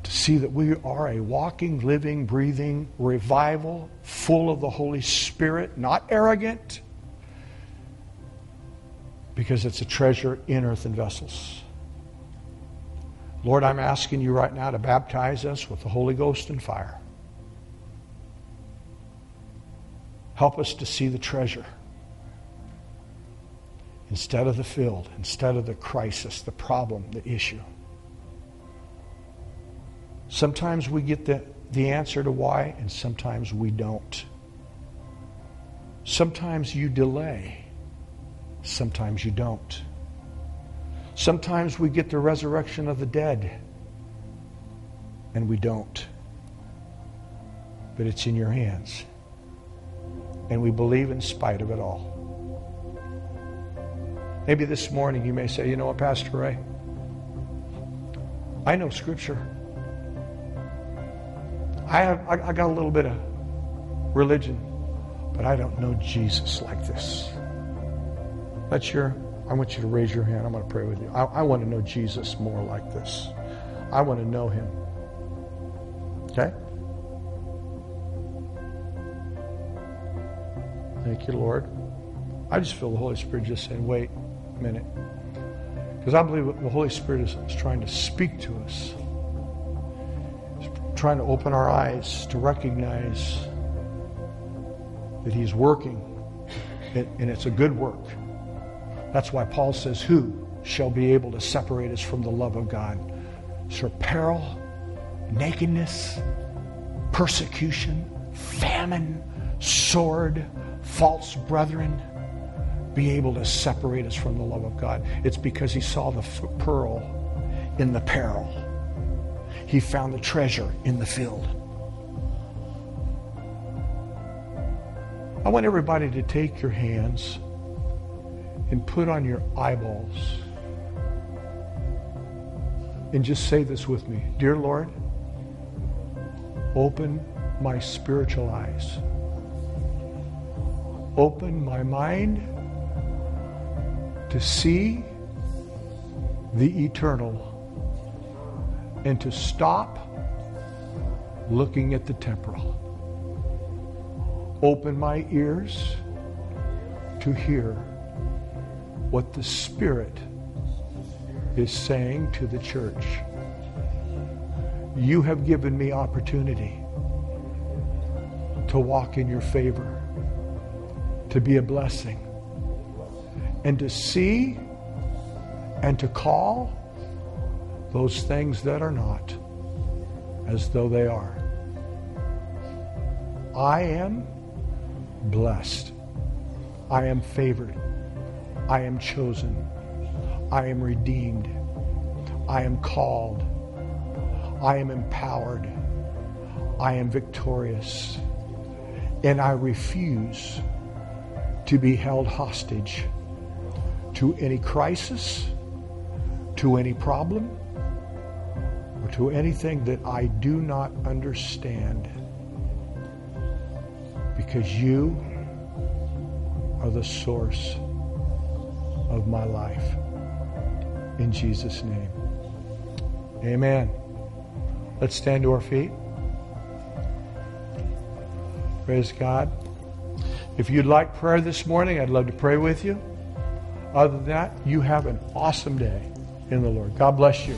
to see that we are a walking, living, breathing revival, full of the Holy Spirit, not arrogant, because it's a treasure in earthen vessels. Lord, I'm asking you right now to baptize us with the Holy Ghost and fire. Help us to see the treasure instead of the field, instead of the crisis, the problem, the issue. Sometimes we get the answer to why, and sometimes we don't. Sometimes you delay. Sometimes you don't. Sometimes we get the resurrection of the dead, and we don't. But it's in your hands. And we believe in spite of it all. Maybe this morning you may say, you know what, Pastor Ray? I know Scripture. I got a little bit of religion, but I don't know Jesus like this. I want you to raise your hand. I'm going to pray with you. I want to know Jesus more like this. I want to know him. Okay? Thank you, Lord. I just feel the Holy Spirit just saying, wait a minute. Because I believe the Holy Spirit is trying to speak to us. Trying to open our eyes to recognize that he's working, and it's a good work. That's why Paul says, who shall be able to separate us from the love of God? So peril, nakedness, persecution, famine, sword, false brethren, be able to separate us from the love of God. It's because he saw the pearl in the peril. He found the treasure in the field. I want everybody to take your hands and put on your eyeballs and just say this with me. Dear Lord, open my spiritual eyes. Open my mind to see the eternal, and to stop looking at the temporal. Open my ears to hear what the Spirit is saying to the church. You have given me opportunity to walk in your favor, to be a blessing, and to see and to call those things that are not as though they are. I am blessed. I am favored. I am chosen. I am redeemed. I am called. I am empowered. I am victorious. And I refuse to be held hostage to any crisis, to any problem, to anything that I do not understand, because you are the source of my life. In Jesus' name, amen. Let's stand to our feet. Praise God. If you'd like prayer this morning, I'd love to pray with you. Other than that, you have an awesome day in the Lord. God bless you.